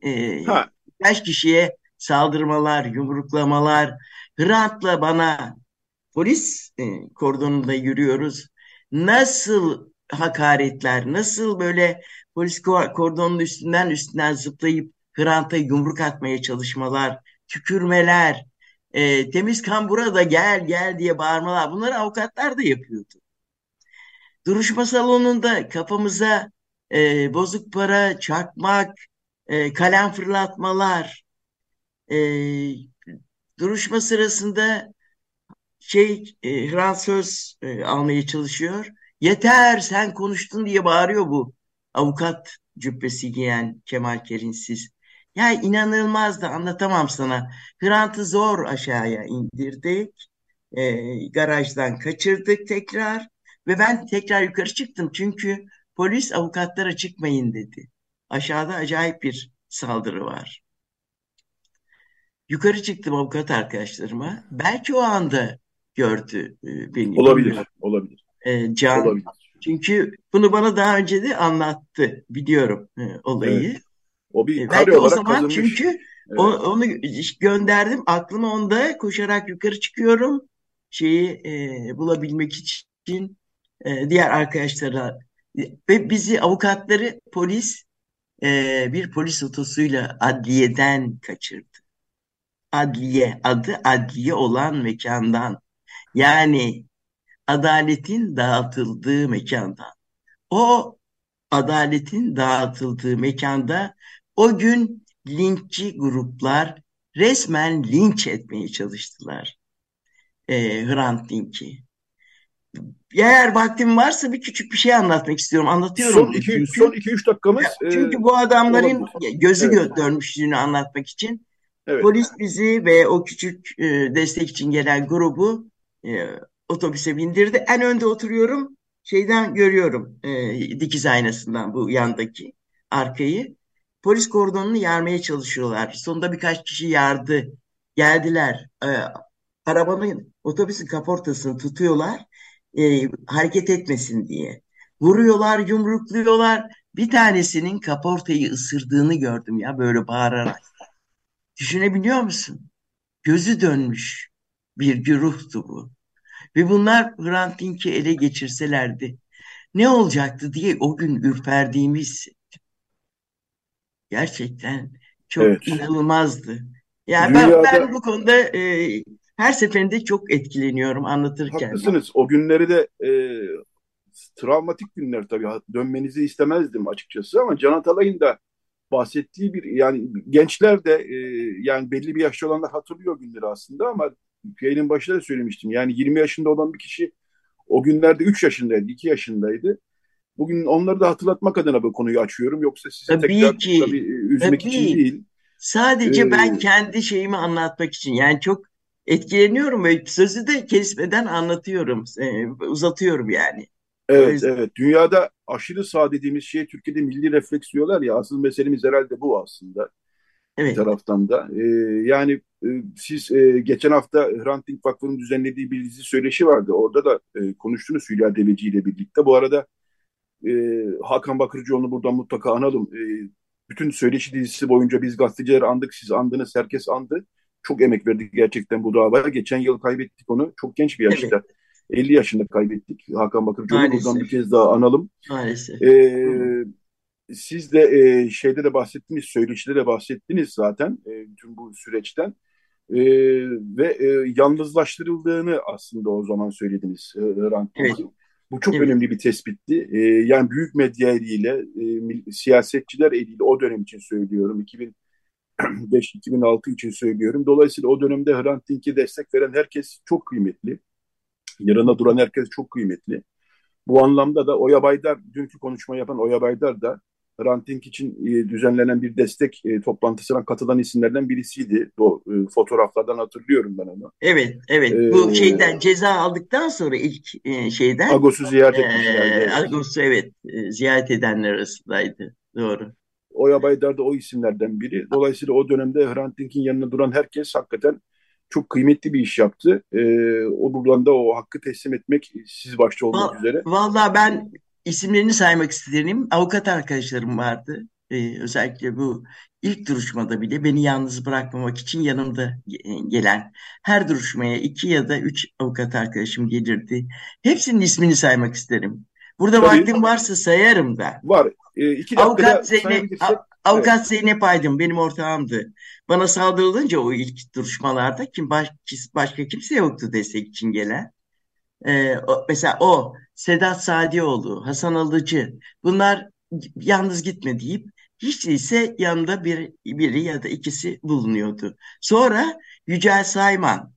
birkaç kişiye saldırmalar, yumruklamalar, Hrant'la bana polis kordonunda yürüyoruz. Nasıl hakaretler, nasıl böyle polis kordonunun üstünden zıplayıp Hrant'a yumruk atmaya çalışmalar, tükürmeler, temiz kan burada, gel gel diye bağırmalar. Bunları avukatlar da yapıyordu. Duruşma salonunda kafamıza bozuk para, çakmak, kalem fırlatmalar, duruşma sırasında Hrant söz almaya çalışıyor. Yeter, sen konuştun diye bağırıyor bu avukat cübbesi giyen Kemal Kerinsiz. Ya inanılmazdı, anlatamam sana. Hrant'ı zor aşağıya indirdik. Garajdan kaçırdık tekrar ve ben tekrar yukarı çıktım çünkü polis avukatlara çıkmayın dedi. Aşağıda acayip bir saldırı var. Yukarı çıktım avukat arkadaşlarıma. Belki o anda gördü beni. Olabilir. Can. Olabilir. Çünkü bunu bana daha önce de anlattı. Biliyorum olayı. Evet. O bir belki o zaman kazınmış. Çünkü onu gönderdim. Aklım onda, koşarak yukarı çıkıyorum. Bulabilmek için diğer arkadaşlara. Ve bizi avukatları polis bir polis otosuyla adliyeden kaçırdı. Adı adliye olan mekandan, yani adaletin dağıtıldığı mekandan. O adaletin dağıtıldığı mekanda o gün linççi gruplar resmen linç etmeye çalıştılar Hrant Dink'i. Eğer vaktim varsa küçük bir şey anlatmak istiyorum. Anlatıyorum. Son 2-3 dakikamız. Çünkü bu adamların gözü dönmüşlüğünü anlatmak için. Evet. Polis bizi ve o küçük destek için gelen grubu otobüse bindirdi. En önde oturuyorum. Görüyorum dikiz aynasından bu yandaki arkayı. Polis kordonunu yarmaya çalışıyorlar. Sonunda birkaç kişi yardı. Geldiler. Otobüsün kaportasını tutuyorlar. Hareket etmesin diye. Vuruyorlar, yumrukluyorlar. Bir tanesinin kaportayı ısırdığını gördüm böyle bağırarak. Düşünebiliyor musun? Gözü dönmüş bir güruhtu bu. Ve bunlar Hrant Dink'i ele geçirselerdi ne olacaktı diye o gün ürperdiğimi hissettim. Gerçekten çok inanılmazdı. Yani ben bu konuda her seferinde çok etkileniyorum anlatırken. Haklısınız. O günleri de travmatik günler tabii. Dönmenizi istemezdim açıkçası ama Can Atalay'ın da bahsettiği gençler de belli bir yaşta olanlar hatırlıyor günleri aslında ama yayının başında da söylemiştim. 20 yaşında olan bir kişi o günlerde 3 yaşındaydı, 2 yaşındaydı. Bugün onları da hatırlatmak adına bu konuyu açıyorum. Yoksa sizi üzmek için değil. Sadece ben kendi şeyimi anlatmak için. Çok etkileniyorum ve sözü de kesmeden anlatıyorum, uzatıyorum yani. Evet, evet. Dünyada aşırı sağ dediğimiz şey Türkiye'de milli refleks diyorlar ya, asıl meselemiz herhalde bu aslında. Evet. Bir taraftan da. Yani siz geçen hafta Hrant Dink Vakfı'nın düzenlediği bir dizi söyleşi vardı. Orada da konuştunuz Hülya Deveci ile birlikte. Bu arada Hakan Bakırcıoğlu'nu buradan mutlaka analım. Bütün söyleşi dizisi boyunca biz gazeteciler andık, siz andınız, herkes andı. Çok emek verdik gerçekten bu davaya. Geçen yıl kaybettik onu. Çok genç bir yaşta. Evet. 50 yaşında kaybettik Hakan Bakırcıoğlu'nu. Buradan bir kez daha analım. Maalesef. Siz de şeyde de bahsettiniz, söyleşide de bahsettiniz zaten tüm bu süreçten ve yalnızlaştırıldığını aslında o zaman söylediniz Hrant'ın. Evet. Bu çok önemli bir tespitti. Yani büyük medya eliyle, siyasetçiler eliyle o dönem için söylüyorum, 2005-2006 için söylüyorum. Dolayısıyla o dönemde Hrant Dink'e destek veren herkes çok kıymetli. Yanına duran herkes çok kıymetli. Bu anlamda da Oya Baydar, dünkü konuşma yapan Oya Baydar da Hrant Dink için düzenlenen bir destek toplantısına katılan isimlerden birisiydi. O fotoğraflardan hatırlıyorum ben onu. Evet, evet. Bu şeyden ceza aldıktan sonra ilk şeyden. Agos'u ziyaret etmişlerdi. Agos'u evet ziyaret edenler arasındaydı. Doğru. Oya Baydar da o isimlerden biri. Dolayısıyla o dönemde Hrant Dink'in yanına duran herkes hakikaten çok kıymetli bir iş yaptı. O buradan da o hakkı teslim etmek siz başta olmak üzere. Vallahi ben isimlerini saymak isterim. Avukat arkadaşlarım vardı. Özellikle bu ilk duruşmada bile beni yalnız bırakmamak için yanımda gelen, her duruşmaya 2 ya da 3 avukat arkadaşım gelirdi. Hepsinin ismini saymak isterim. Burada tabii, vaktim varsa sayarım da. Var. 2 dakikada avukat Avukat Zeynep Aydın benim ortağımdı. Bana saldırılınca o ilk duruşmalarda başka kimse yoktu destek için gelen. Mesela o, Sedat Sadioğlu, Hasan Alıcı, bunlar yalnız gitme deyip hiç değilse yanında biri ya da ikisi bulunuyordu. Sonra Yücel Sayman,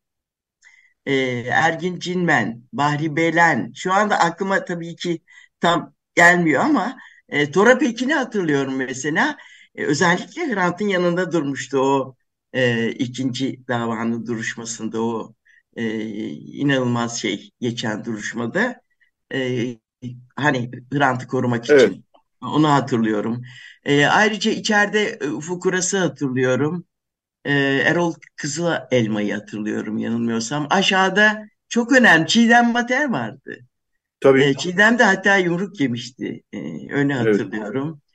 Ergin Cinmen, Bahri Belen, şu anda aklıma tabii ki tam gelmiyor ama Tora Pekin'i hatırlıyorum mesela. Özellikle Hrant'ın yanında durmuştu o ikinci davanın duruşmasında, o inanılmaz şey geçen duruşmada. Hani Hrant'ı korumak için. Evet. Onu hatırlıyorum. Ayrıca içeride Ufuk Uras'ı hatırlıyorum. Erol Kızılelma'yı hatırlıyorum yanılmıyorsam. Aşağıda çok önemli Çiğdem Mater vardı. Tabii. Çiğdem de hatta yumruk yemişti. Öyle hatırlıyorum. Evet.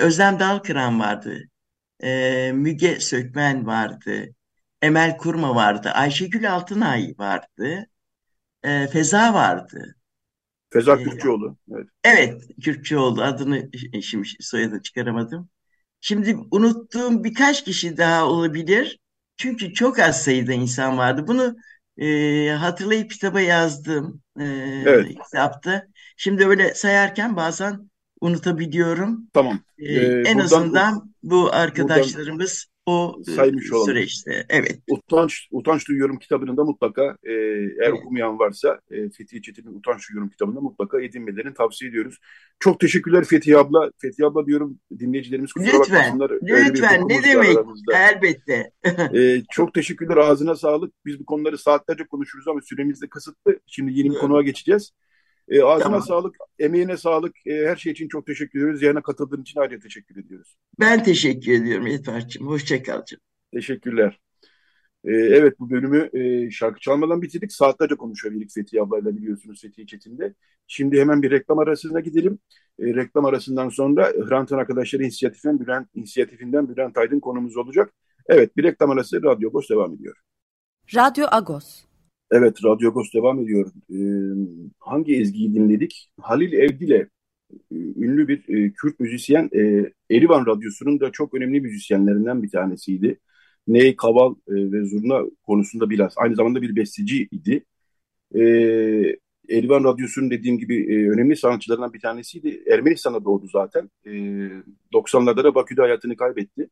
Özlem Dalkıran vardı. Müge Sökmen vardı. Emel Kurma vardı. Ayşegül Altınay vardı. Feza vardı. Fezat Kürkçüoğlu. Evet. Evet, Kürkçüoğlu adını şimdi soyadını çıkaramadım. Şimdi unuttuğum birkaç kişi daha olabilir. Çünkü çok az sayıda insan vardı. Bunu hatırlayıp kitaba yazdım. Evet. Kitapta. Şimdi öyle sayarken bazen unutabiliyorum. Tamam. En azından bu arkadaşlarımız o süreçte. Olalım. Evet. Utanç Duyuyorum kitabının da mutlaka eğer okumayan varsa Fethiye Çetin'in Utanç Duyuyorum kitabında mutlaka edinmelerini tavsiye ediyoruz. Çok teşekkürler Fethiye abla. Fethiye abla diyorum, dinleyicilerimiz kusura bakmasınlar. Lütfen ne demek aramızda. Elbette. Çok teşekkürler, ağzına sağlık. Biz bu konuları saatlerce konuşuruz ama süremiz de kısıtlı. Şimdi yeni bir konuğa geçeceğiz. Ağzına sağlık, emeğine sağlık. Her şey için çok teşekkür ediyoruz. Yayına katıldığın için ayrıca teşekkür ediyoruz. Ben teşekkür ediyorum Yetvart'cığım. Hoşça kal canım. Teşekkürler. Evet, bu bölümü şarkı çalmadan bitirdik. Saatlerce konuşabildik Fethiye ablayla, biliyorsunuz Fethiye Çetin'de. Şimdi hemen bir reklam arasına gidelim. Reklam arasından sonra Hrant'ın Arkadaşları İnisiyatifinden Bülent Aydın konumuz olacak. Evet, bir reklam arası. Radyo Agos devam ediyor. Radyo Agos. Evet, Radyo Agos devam ediyor. Hangi ezgiyi dinledik? Halil Evdil'e, ünlü bir Kürt müzisyen, Erivan Radyosu'nun da çok önemli müzisyenlerinden bir tanesiydi. Ney, kaval ve zurna konusunda biraz. Aynı zamanda bir besteciydi. Erivan Radyosu'nun dediğim gibi önemli sanatçılarından bir tanesiydi. Ermenistan'da doğdu zaten. 90'larda da Bakü'de hayatını kaybetti.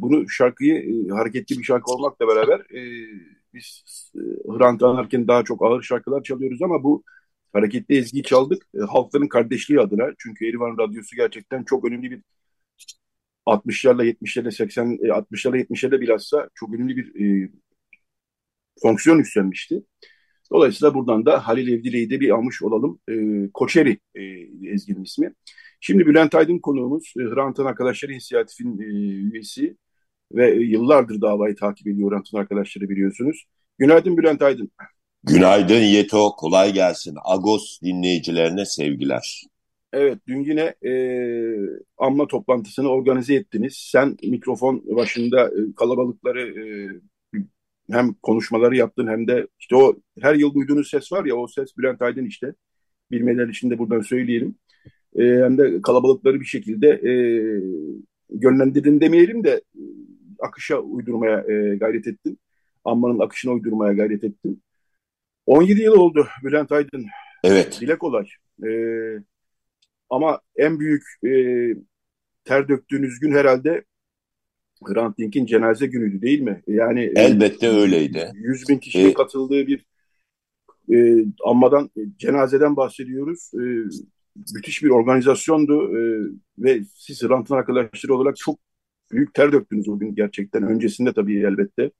Bunu şarkıyı hareketli bir şarkı olmakla beraber biz Hrant'ı anarken daha çok ağır şarkılar çalıyoruz ama bu hareketli ezgiyi çaldık halkların kardeşliği adına. Çünkü Erivan Radyosu gerçekten çok önemli bir 60'larla 70'lerle 80 60'larla 70'lerle bilhassa çok önemli bir fonksiyon üstlenmişti. Dolayısıyla buradan da Halil Evdile'yi de bir almış olalım. Koçeri Ezgi'nin ismi. Şimdi Bülent Aydın konuğumuz, Hrant'ın Arkadaşları İnisiyatifi'nin üyesi ve yıllardır davayı takip ediyor Hrant'ın Arkadaşları, biliyorsunuz. Günaydın Bülent Aydın. Günaydın Yeto, kolay gelsin. Agos dinleyicilerine sevgiler. Evet, dün yine anma toplantısını organize ettiniz. Sen mikrofon başında kalabalıkları, hem konuşmaları yaptın hem de işte o her yıl duyduğunuz ses var ya, o ses Bülent Aydın işte. Bilmeler için de buradan söyleyelim. Hem de kalabalıkları bir şekilde yönlendirdin demeyelim de akışa uydurmaya gayret ettin. Anmanın akışına uydurmaya gayret ettin. 17 yıl oldu Bülent Aydın. Evet. Dile kolay. Ama en büyük ter döktüğünüz gün herhalde Hrant Dink'in cenaze günüydü değil mi? Yani elbette öyleydi. 100 bin kişinin katıldığı bir anmadan, cenazeden bahsediyoruz. Müthiş bir organizasyondu ve siz Hrant'ın Arkadaşları olarak çok büyük ter döktünüz o gün gerçekten. Öncesinde tabii elbette.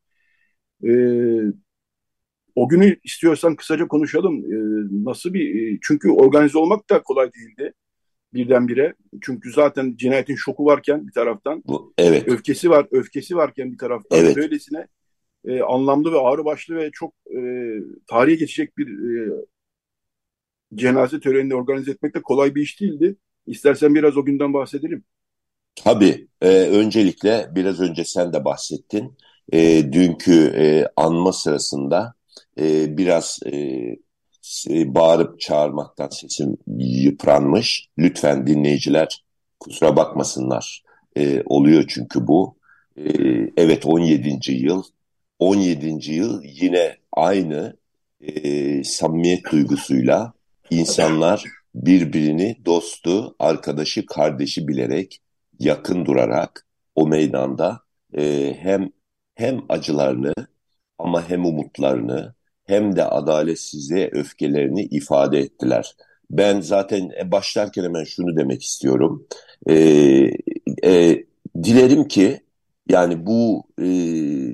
O günü istiyorsan kısaca konuşalım. Nasıl bir, çünkü organize olmak da kolay değildi birdenbire. Çünkü zaten cinayetin şoku varken bir taraftan, evet, öfkesi varken bir taraftan, evet, böylesine anlamlı ve ağırbaşlı ve çok tarihe geçecek bir cenaze törenini organize etmek de kolay bir iş değildi. İstersen biraz o günden bahsedelim. Tabii. Öncelikle biraz önce sen de bahsettin. Dünkü anma sırasında biraz bağırıp çağırmaktan sesim yıpranmış. Lütfen dinleyiciler kusura bakmasınlar. Oluyor çünkü bu. Evet, 17. yıl. 17. yıl yine aynı samimiyet duygusuyla insanlar birbirini dostu, arkadaşı, kardeşi bilerek, yakın durarak o meydanda hem acılarını ama hem umutlarını hem de adaletsizliğe öfkelerini ifade ettiler. Ben zaten başlarken hemen şunu demek istiyorum. Dilerim ki yani bu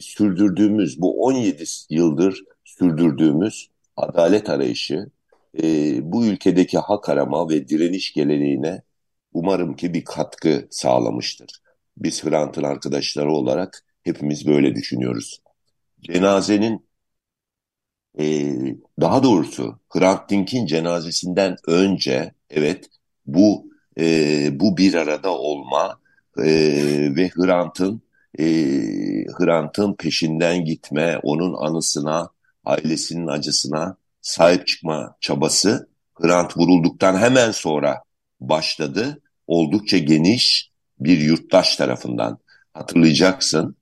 sürdürdüğümüz, bu 17 yıldır sürdürdüğümüz adalet arayışı, bu ülkedeki hak arama ve direniş geleneğine umarım ki bir katkı sağlamıştır. Biz Hrant'ın Arkadaşları olarak hepimiz böyle düşünüyoruz. Cenazenin, daha doğrusu Hrant Dink'in cenazesinden önce, evet, bu bir arada olma ve Hrant'ın peşinden gitme, onun anısına, ailesinin acısına sahip çıkma çabası Hrant vurulduktan hemen sonra başladı. Oldukça geniş bir yurttaş tarafından. Hatırlayacaksın,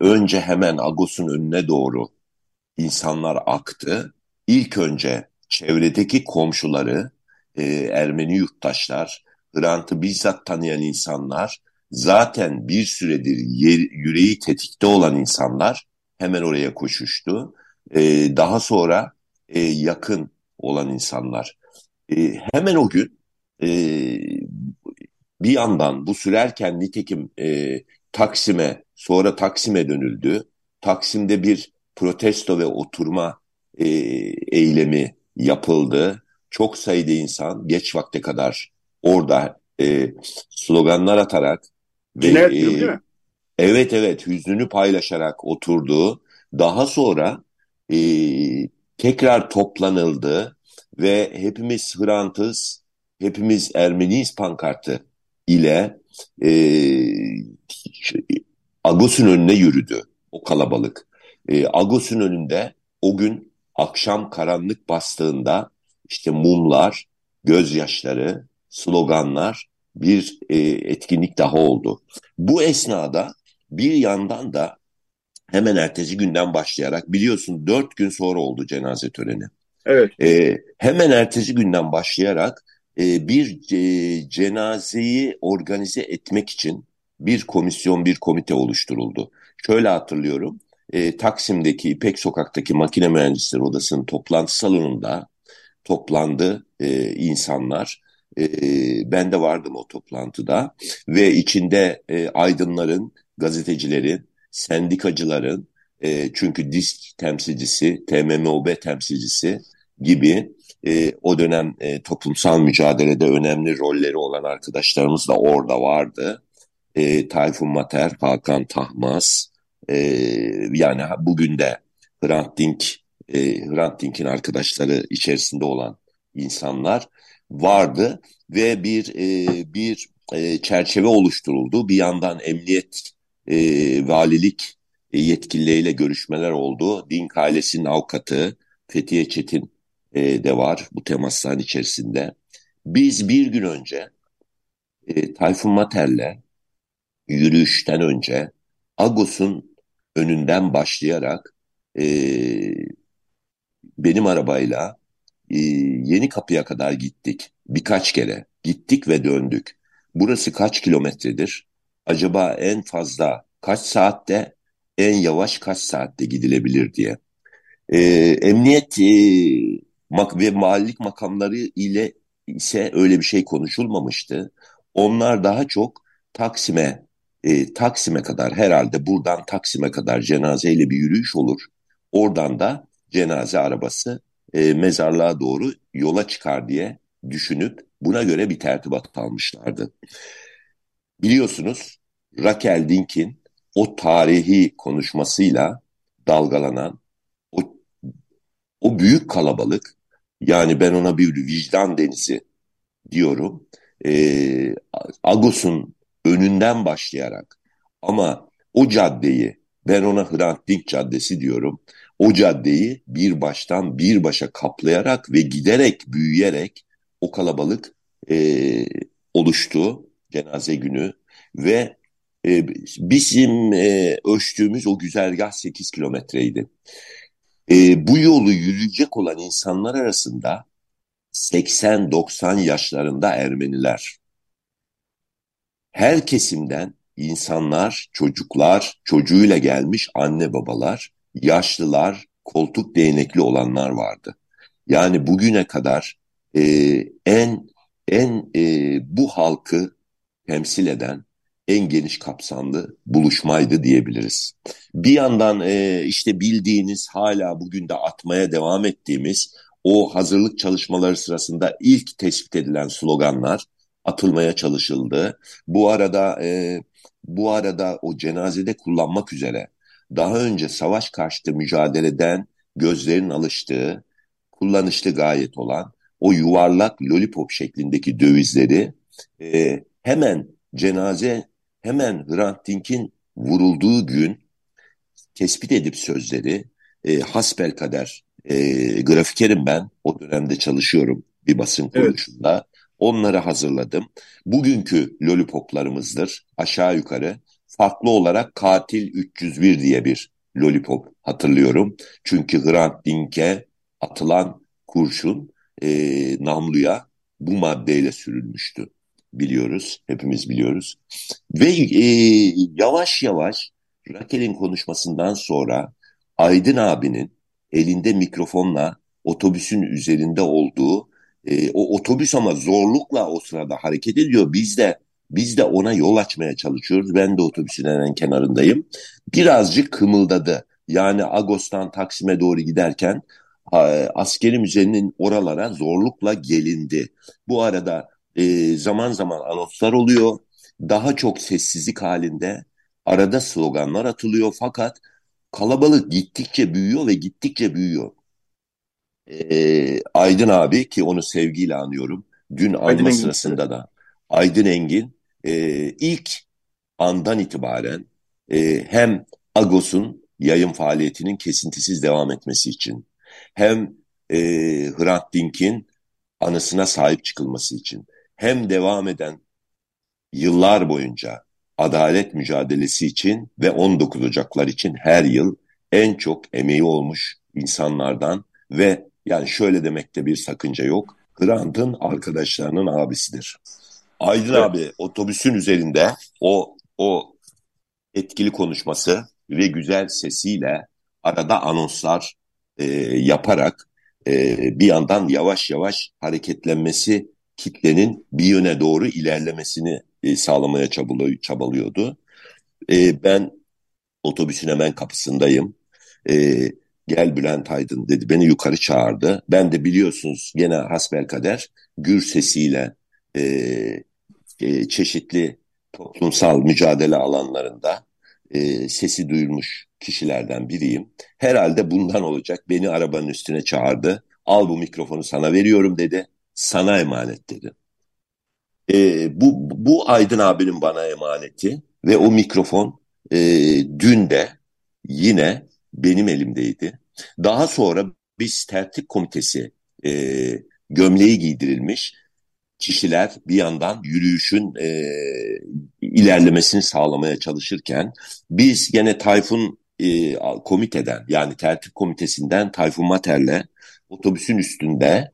önce hemen Agos'un önüne doğru insanlar aktı. İlk önce çevredeki komşuları, Ermeni yurttaşlar, Hrant'ı bizzat tanıyan insanlar, zaten bir süredir yüreği tetikte olan insanlar hemen oraya koşuştu. Daha sonra yakın olan insanlar. Hemen o gün bir yandan bu sürerken nitekim Taksim'e, sonra Taksim'e dönüldü. Taksim'de bir protesto ve oturma eylemi yapıldı. Çok sayıda insan geç vakte kadar orada sloganlar atarak cinayet diyor, değil mi? Evet evet, hüznünü paylaşarak oturdu. Daha sonra tekrar toplanıldı ve hepimiz Hrant'ız, hepimiz Ermeniyiz pankartı ile Agos'un önüne yürüdü o kalabalık. Agos'un önünde o gün akşam karanlık bastığında işte mumlar, gözyaşları, sloganlar, bir etkinlik daha oldu. Bu esnada bir yandan da hemen ertesi günden başlayarak, biliyorsun 4 gün sonra oldu cenaze töreni. Evet. Hemen ertesi günden başlayarak bir cenazeyi organize etmek için bir komisyon, bir komite oluşturuldu. Şöyle hatırlıyorum, Taksim'deki İpek Sokak'taki Makine Mühendisleri Odası'nın toplantı salonunda toplandı insanlar. Ben de vardım o toplantıda ve içinde aydınların, gazetecilerin, sendikacıların, Çünkü disk temsilcisi, TMMOB temsilcisi gibi o dönem toplumsal mücadelede önemli rolleri olan arkadaşlarımız da orada vardı. Tayfun Mater, Hakan Tahmaz, yani bugün de Hrant Dink, Hrant Dink'in arkadaşları içerisinde olan insanlar vardı ve bir çerçeve oluşturuldu. Bir yandan emniyet, valilik yetkilileriyle görüşmeler oldu. Dink ailesinin avukatı Fethiye Çetin de var bu temasların içerisinde. Biz bir gün önce Tayfun Mater'le yürüyüşten önce Agos'un önünden başlayarak benim arabayla Yenikapı'ya kadar gittik. Birkaç kere gittik ve döndük. Burası kaç kilometredir? Acaba en fazla kaç saatte, en yavaş kaç saatte gidilebilir diye. Emniyet ve mahallelik makamları ile ise öyle bir şey konuşulmamıştı. Onlar daha çok Taksim'e kadar, herhalde buradan Taksim'e kadar cenazeyle bir yürüyüş olur. Oradan da cenaze arabası mezarlığa doğru yola çıkar diye düşünüp buna göre bir tertibat almışlardı. Biliyorsunuz Raquel Dink'in o tarihi konuşmasıyla dalgalanan o büyük kalabalık, yani ben ona bir vicdan denizi diyorum, Agos'un önünden başlayarak, ama o caddeyi, ben ona Hrant Dink Caddesi diyorum, o caddeyi bir baştan bir başa kaplayarak ve giderek büyüyerek o kalabalık oluştu cenaze günü. Ve bizim ölçtüğümüz o güzergah 8 kilometreydi. Bu yolu yürüyecek olan insanlar arasında 80-90 yaşlarında Ermeniler. Her kesimden insanlar, çocuklar, çocuğuyla gelmiş anne babalar, yaşlılar, koltuk değnekli olanlar vardı. Yani bugüne kadar bu halkı temsil eden en geniş kapsamlı buluşmaydı diyebiliriz. Bir yandan işte bildiğiniz, hala bugün de atmaya devam ettiğimiz o hazırlık çalışmaları sırasında ilk tespit edilen sloganlar atılmaya çalışıldı. Bu arada o cenazede kullanmak üzere daha önce savaş karşıtı mücadeleden gözlerin alıştığı, kullanışlı gayet olan o yuvarlak lollipop şeklindeki dövizleri hemen Hrant Dink'in vurulduğu gün tespit edip sözleri, hasbelkader grafikerim, ben o dönemde çalışıyorum bir basın kuruluşunda. Evet. Onları hazırladım. Bugünkü lollipoplarımızdır aşağı yukarı. Farklı olarak Katil 301 diye bir lollipop hatırlıyorum. Çünkü Hrant Dink'e atılan kurşun namluya bu maddeyle sürülmüştü. Biliyoruz, hepimiz biliyoruz. Ve yavaş yavaş Rakel'in konuşmasından sonra Aydın abinin elinde mikrofonla otobüsün üzerinde olduğu, o otobüs ama zorlukla o sırada hareket ediyor. Biz de ona yol açmaya çalışıyoruz. Ben de otobüsün hemen kenarındayım. Birazcık kımıldadı. Yani Agos'tan Taksim'e doğru giderken askeri müzenin oralara zorlukla gelindi. Bu arada zaman zaman anonslar oluyor. Daha çok sessizlik halinde arada sloganlar atılıyor. Fakat kalabalık gittikçe büyüyor ve gittikçe büyüyor. Aydın abi, ki onu sevgiyle anıyorum. Dün anma sırasında da Aydın Engin ilk andan itibaren hem Agos'un yayın faaliyetinin kesintisiz devam etmesi için, hem Hrant Dink'in anısına sahip çıkılması için, hem devam eden yıllar boyunca adalet mücadelesi için ve 19 Ocaklar için her yıl en çok emeği olmuş insanlardan ve yani şöyle demekte bir sakınca yok, Hrant'ın arkadaşlarının abisidir. Aydın abi otobüsün üzerinde o etkili konuşması ve güzel sesiyle arada anonslar yaparak bir yandan yavaş yavaş hareketlenmesi, kitlenin bir yöne doğru ilerlemesini sağlamaya çabalıyordu. Ben otobüsün hemen kapısındayım. gel Bülent Aydın dedi, beni yukarı çağırdı. Ben de biliyorsunuz gene hasbelkader gür sesiyle çeşitli toplumsal mücadele alanlarında sesi duyulmuş kişilerden biriyim. Herhalde bundan olacak, beni arabanın üstüne çağırdı. Al bu mikrofonu sana veriyorum dedi. Sana emanet dedi. Bu Aydın abinin bana emaneti ve o mikrofon dün de yine benim elimdeydi. Daha sonra biz tertip komitesi gömleği giydirilmiş kişiler bir yandan yürüyüşün ilerlemesini sağlamaya çalışırken biz gene Tayfun komiteden, yani tertip komitesinden Tayfun Mater'le otobüsün üstünde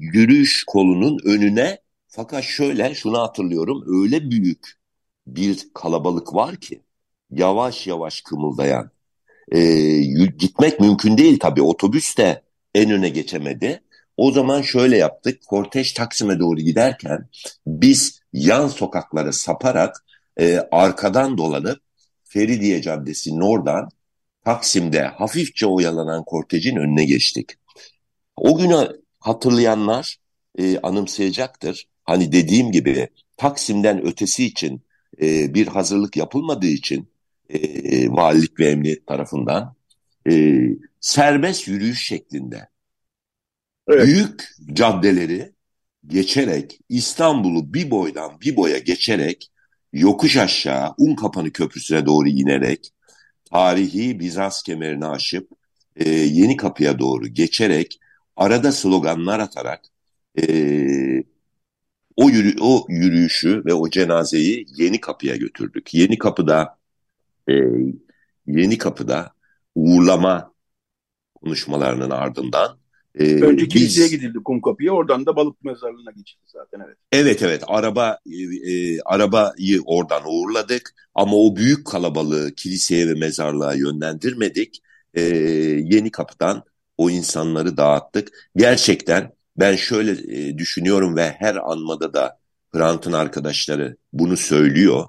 yürüyüş kolunun önüne, fakat şöyle şunu hatırlıyorum, öyle büyük bir kalabalık var ki yavaş yavaş kımıldayan, gitmek mümkün değil tabii, otobüs de en öne geçemedi. O zaman şöyle yaptık, kortej Taksim'e doğru giderken biz yan sokaklara saparak arkadan dolanıp Feridiye Caddesi'nin oradan Taksim'de hafifçe oyalanan kortejin önüne geçtik. O günü hatırlayanlar anımsayacaktır. Hani dediğim gibi Taksim'den ötesi için bir hazırlık yapılmadığı için valilik ve emniyet tarafından serbest yürüyüş şeklinde, evet, büyük caddeleri geçerek, İstanbul'u bir boydan bir boya geçerek, yokuş aşağı Unkapanı Köprüsü'ne doğru inerek, tarihi Bizans kemerini aşıp Yenikapı'ya doğru geçerek, arada sloganlar atarak o yürüyüşü ve o cenazeyi Yenikapı'ya götürdük. Yenikapı'da uğurlama konuşmalarının ardından önce kiliseye gidildi, Kumkapı'ya, oradan da Balık Mezarlığı'na geçildi zaten, evet. Evet, arabayı oradan uğurladık ama o büyük kalabalığı kiliseye ve mezarlığa yönlendirmedik. Yenikapı'dan o insanları dağıttık. Gerçekten ben şöyle düşünüyorum ve her anmada da Hrant'ın arkadaşları bunu söylüyor.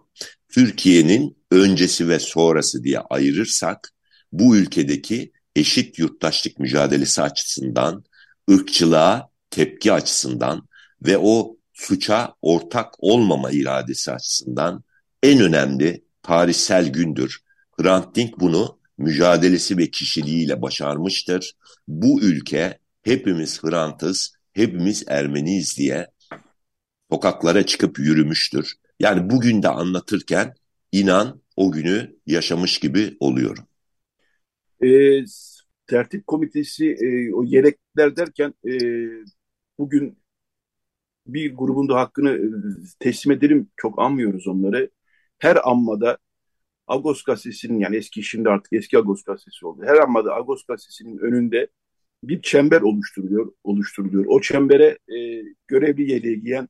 Türkiye'nin öncesi ve sonrası diye ayırırsak bu ülkedeki eşit yurttaşlık mücadelesi açısından, ırkçılığa tepki açısından ve o suça ortak olmama iradesi açısından en önemli tarihsel gündür. Hrant Dink bunu mücadelesi ve kişiliğiyle başarmıştır. Bu ülke hepimiz Hrant'ız, hepimiz Ermeniyiz diye sokaklara çıkıp yürümüştür. Yani bugün de anlatırken inan o günü yaşamış gibi oluyorum. Tertip komitesi o yelekler derken bugün bir grubun da hakkını teslim edelim, çok anmıyoruz onları. Her anmada Agos gazetesinin, yani şimdi artık eski Agos gazetesi oldu. Her anmada Agos gazetesinin önünde bir çember oluşturuluyor. O çembere görevli yeleği giyen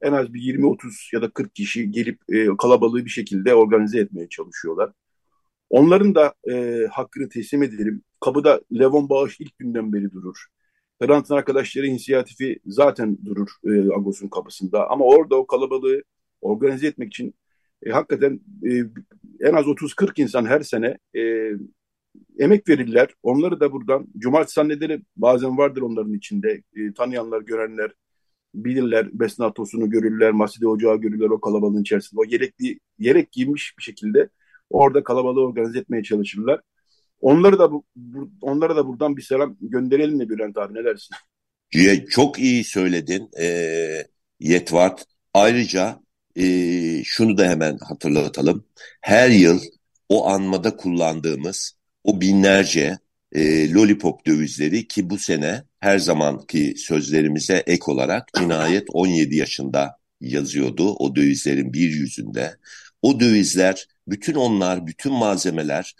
en az bir 20-30 ya da 40 kişi gelip kalabalığı bir şekilde organize etmeye çalışıyorlar. Onların da hakkını teslim edelim. Kapıda Levon Bağış ilk günden beri durur. Hrant'ın Arkadaşları İnisiyatifi zaten durur Agos'un kapısında. Ama orada o kalabalığı organize etmek için hakikaten en az 30-40 insan her sene emek verirler. Onları da buradan, cumartesi anneleri bazen vardır onların içinde. Tanıyanlar, görenler bilirler. Besna Tosun'u görürler, Maside Ocağı görürler o kalabalığın içerisinde. O yelek giymiş bir şekilde orada kalabalığı organize etmeye çalışırlar. Onlara da buradan bir selam gönderelim mi Bülent abi, ne dersin? Çok iyi söyledin Yetvart. Ayrıca şunu da hemen hatırlatalım. Her yıl o anmada kullandığımız o binlerce lollipop dövizleri, ki bu sene her zamanki sözlerimize ek olarak cinayet 17 yaşında yazıyordu o dövizlerin bir yüzünde. O dövizler, bütün malzemeler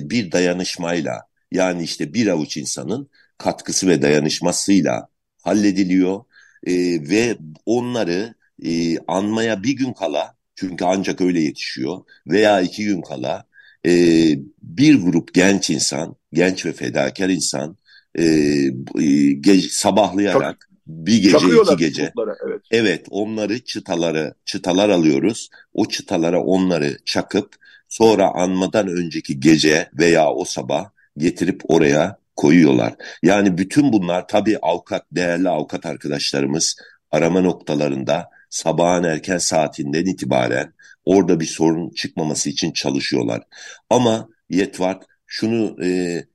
bir dayanışmayla, yani işte bir avuç insanın katkısı ve dayanışmasıyla hallediliyor ve onları anmaya bir gün kala, çünkü ancak öyle yetişiyor, veya 2 gün kala bir grup genç ve fedakar insan sabahlayarak bir gece, 2 gece. Çubuklara, evet, onları çıtalar alıyoruz. O çıtalara onları çakıp sonra anmadan önceki gece veya o sabah getirip oraya koyuyorlar. Yani bütün bunlar tabii avukat, değerli avukat arkadaşlarımız arama noktalarında sabahın erken saatinden itibaren orada bir sorun çıkmaması için çalışıyorlar. Ama Yetvart, şunu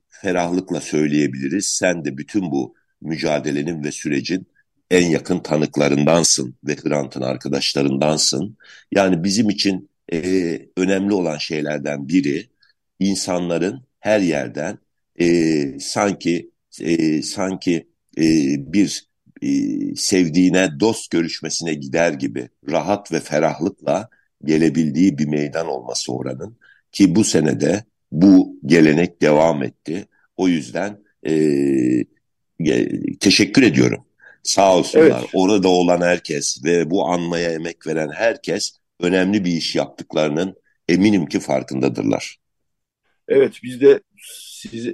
ferahlıkla söyleyebiliriz. Sen de bütün bu mücadelenin ve sürecin en yakın tanıklarındansın ve Hrant'ın arkadaşlarındansın. Yani bizim için önemli olan şeylerden biri insanların her yerden sanki bir sevdiğine dost görüşmesine gider gibi rahat ve ferahlıkla gelebildiği bir meydan olması oranın, ki bu senede bu gelenek devam etti. O yüzden teşekkür ediyorum. Sağ olsunlar. Evet. Orada olan herkes ve bu anmaya emek veren herkes önemli bir iş yaptıklarının eminim ki farkındadırlar. Evet, biz de siz,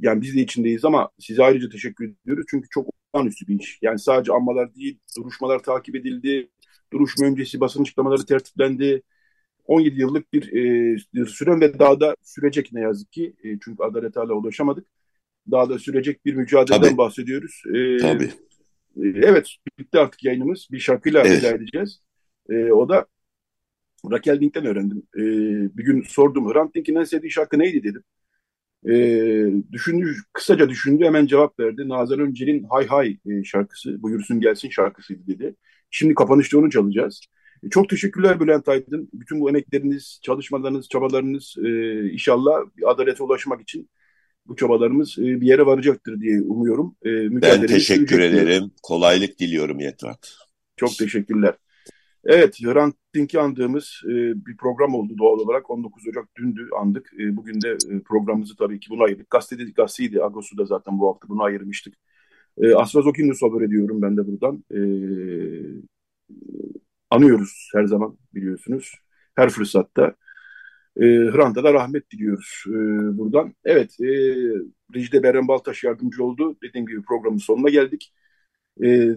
yani biz de içindeyiz ama size ayrıca teşekkür ediyoruz. Çünkü çok olağanüstü bir iş. Yani sadece anmalar değil, duruşmalar takip edildi. Duruşma öncesi basın açıklamaları tertiplendi. 17 yıllık bir süren ve daha da sürecek ne yazık ki. Çünkü adalete hala ulaşamadık. Daha da sürecek bir mücadeleden bahsediyoruz. Tabii. Evet, bitti artık yayınımız. Bir şarkıyla veda edeceğiz. O da Raquel Dink'ten öğrendim. Bir gün sordum, Hrant Dink'in en sevdiği şarkı neydi dedim. Kısaca düşündü, hemen cevap verdi. Nazar Öncel'in Hay Hay şarkısı, Buyursun Gelsin şarkısıydı dedi. Şimdi kapanışta onu çalacağız. Çok teşekkürler Bülent Aydın. Bütün bu emekleriniz, çalışmalarınız, çabalarınız inşallah adalete ulaşmak için bu çabalarımız bir yere varacaktır diye umuyorum. Ben teşekkür ederim. Kolaylık diliyorum Yetvart. Çok teşekkürler. Evet, Hrant Dink'i andığımız bir program oldu doğal olarak. 19 Ocak dündü andık. Bugün de programımızı tabii ki buna ayırdık. Gazeteydi. Ağustos'ta zaten bu hafta bunu ayırmıştık. Asfaz Okin'le sohbet ediyorum ben de buradan. Anıyoruz her zaman biliyorsunuz. Her fırsatta. Hrant'a da rahmet diliyoruz buradan. Evet, Rejide Beren Baltaş yardımcı oldu. Dediğim gibi programın sonuna geldik.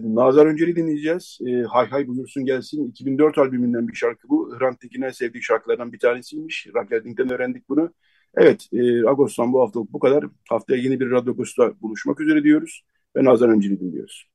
Nazar Öncel'i dinleyeceğiz. Hay Hay Buyursun Gelsin. 2004 albümünden bir şarkı bu. Hrant Dink'in en sevdiği şarkılardan bir tanesiymiş. Raquel Dink'ten öğrendik bunu. Evet, Ağustos'tan bu haftalık bu kadar. Haftaya yeni bir Radyo Ağustos'ta buluşmak üzere diyoruz. Ve Nazar Öncel'i dinliyoruz.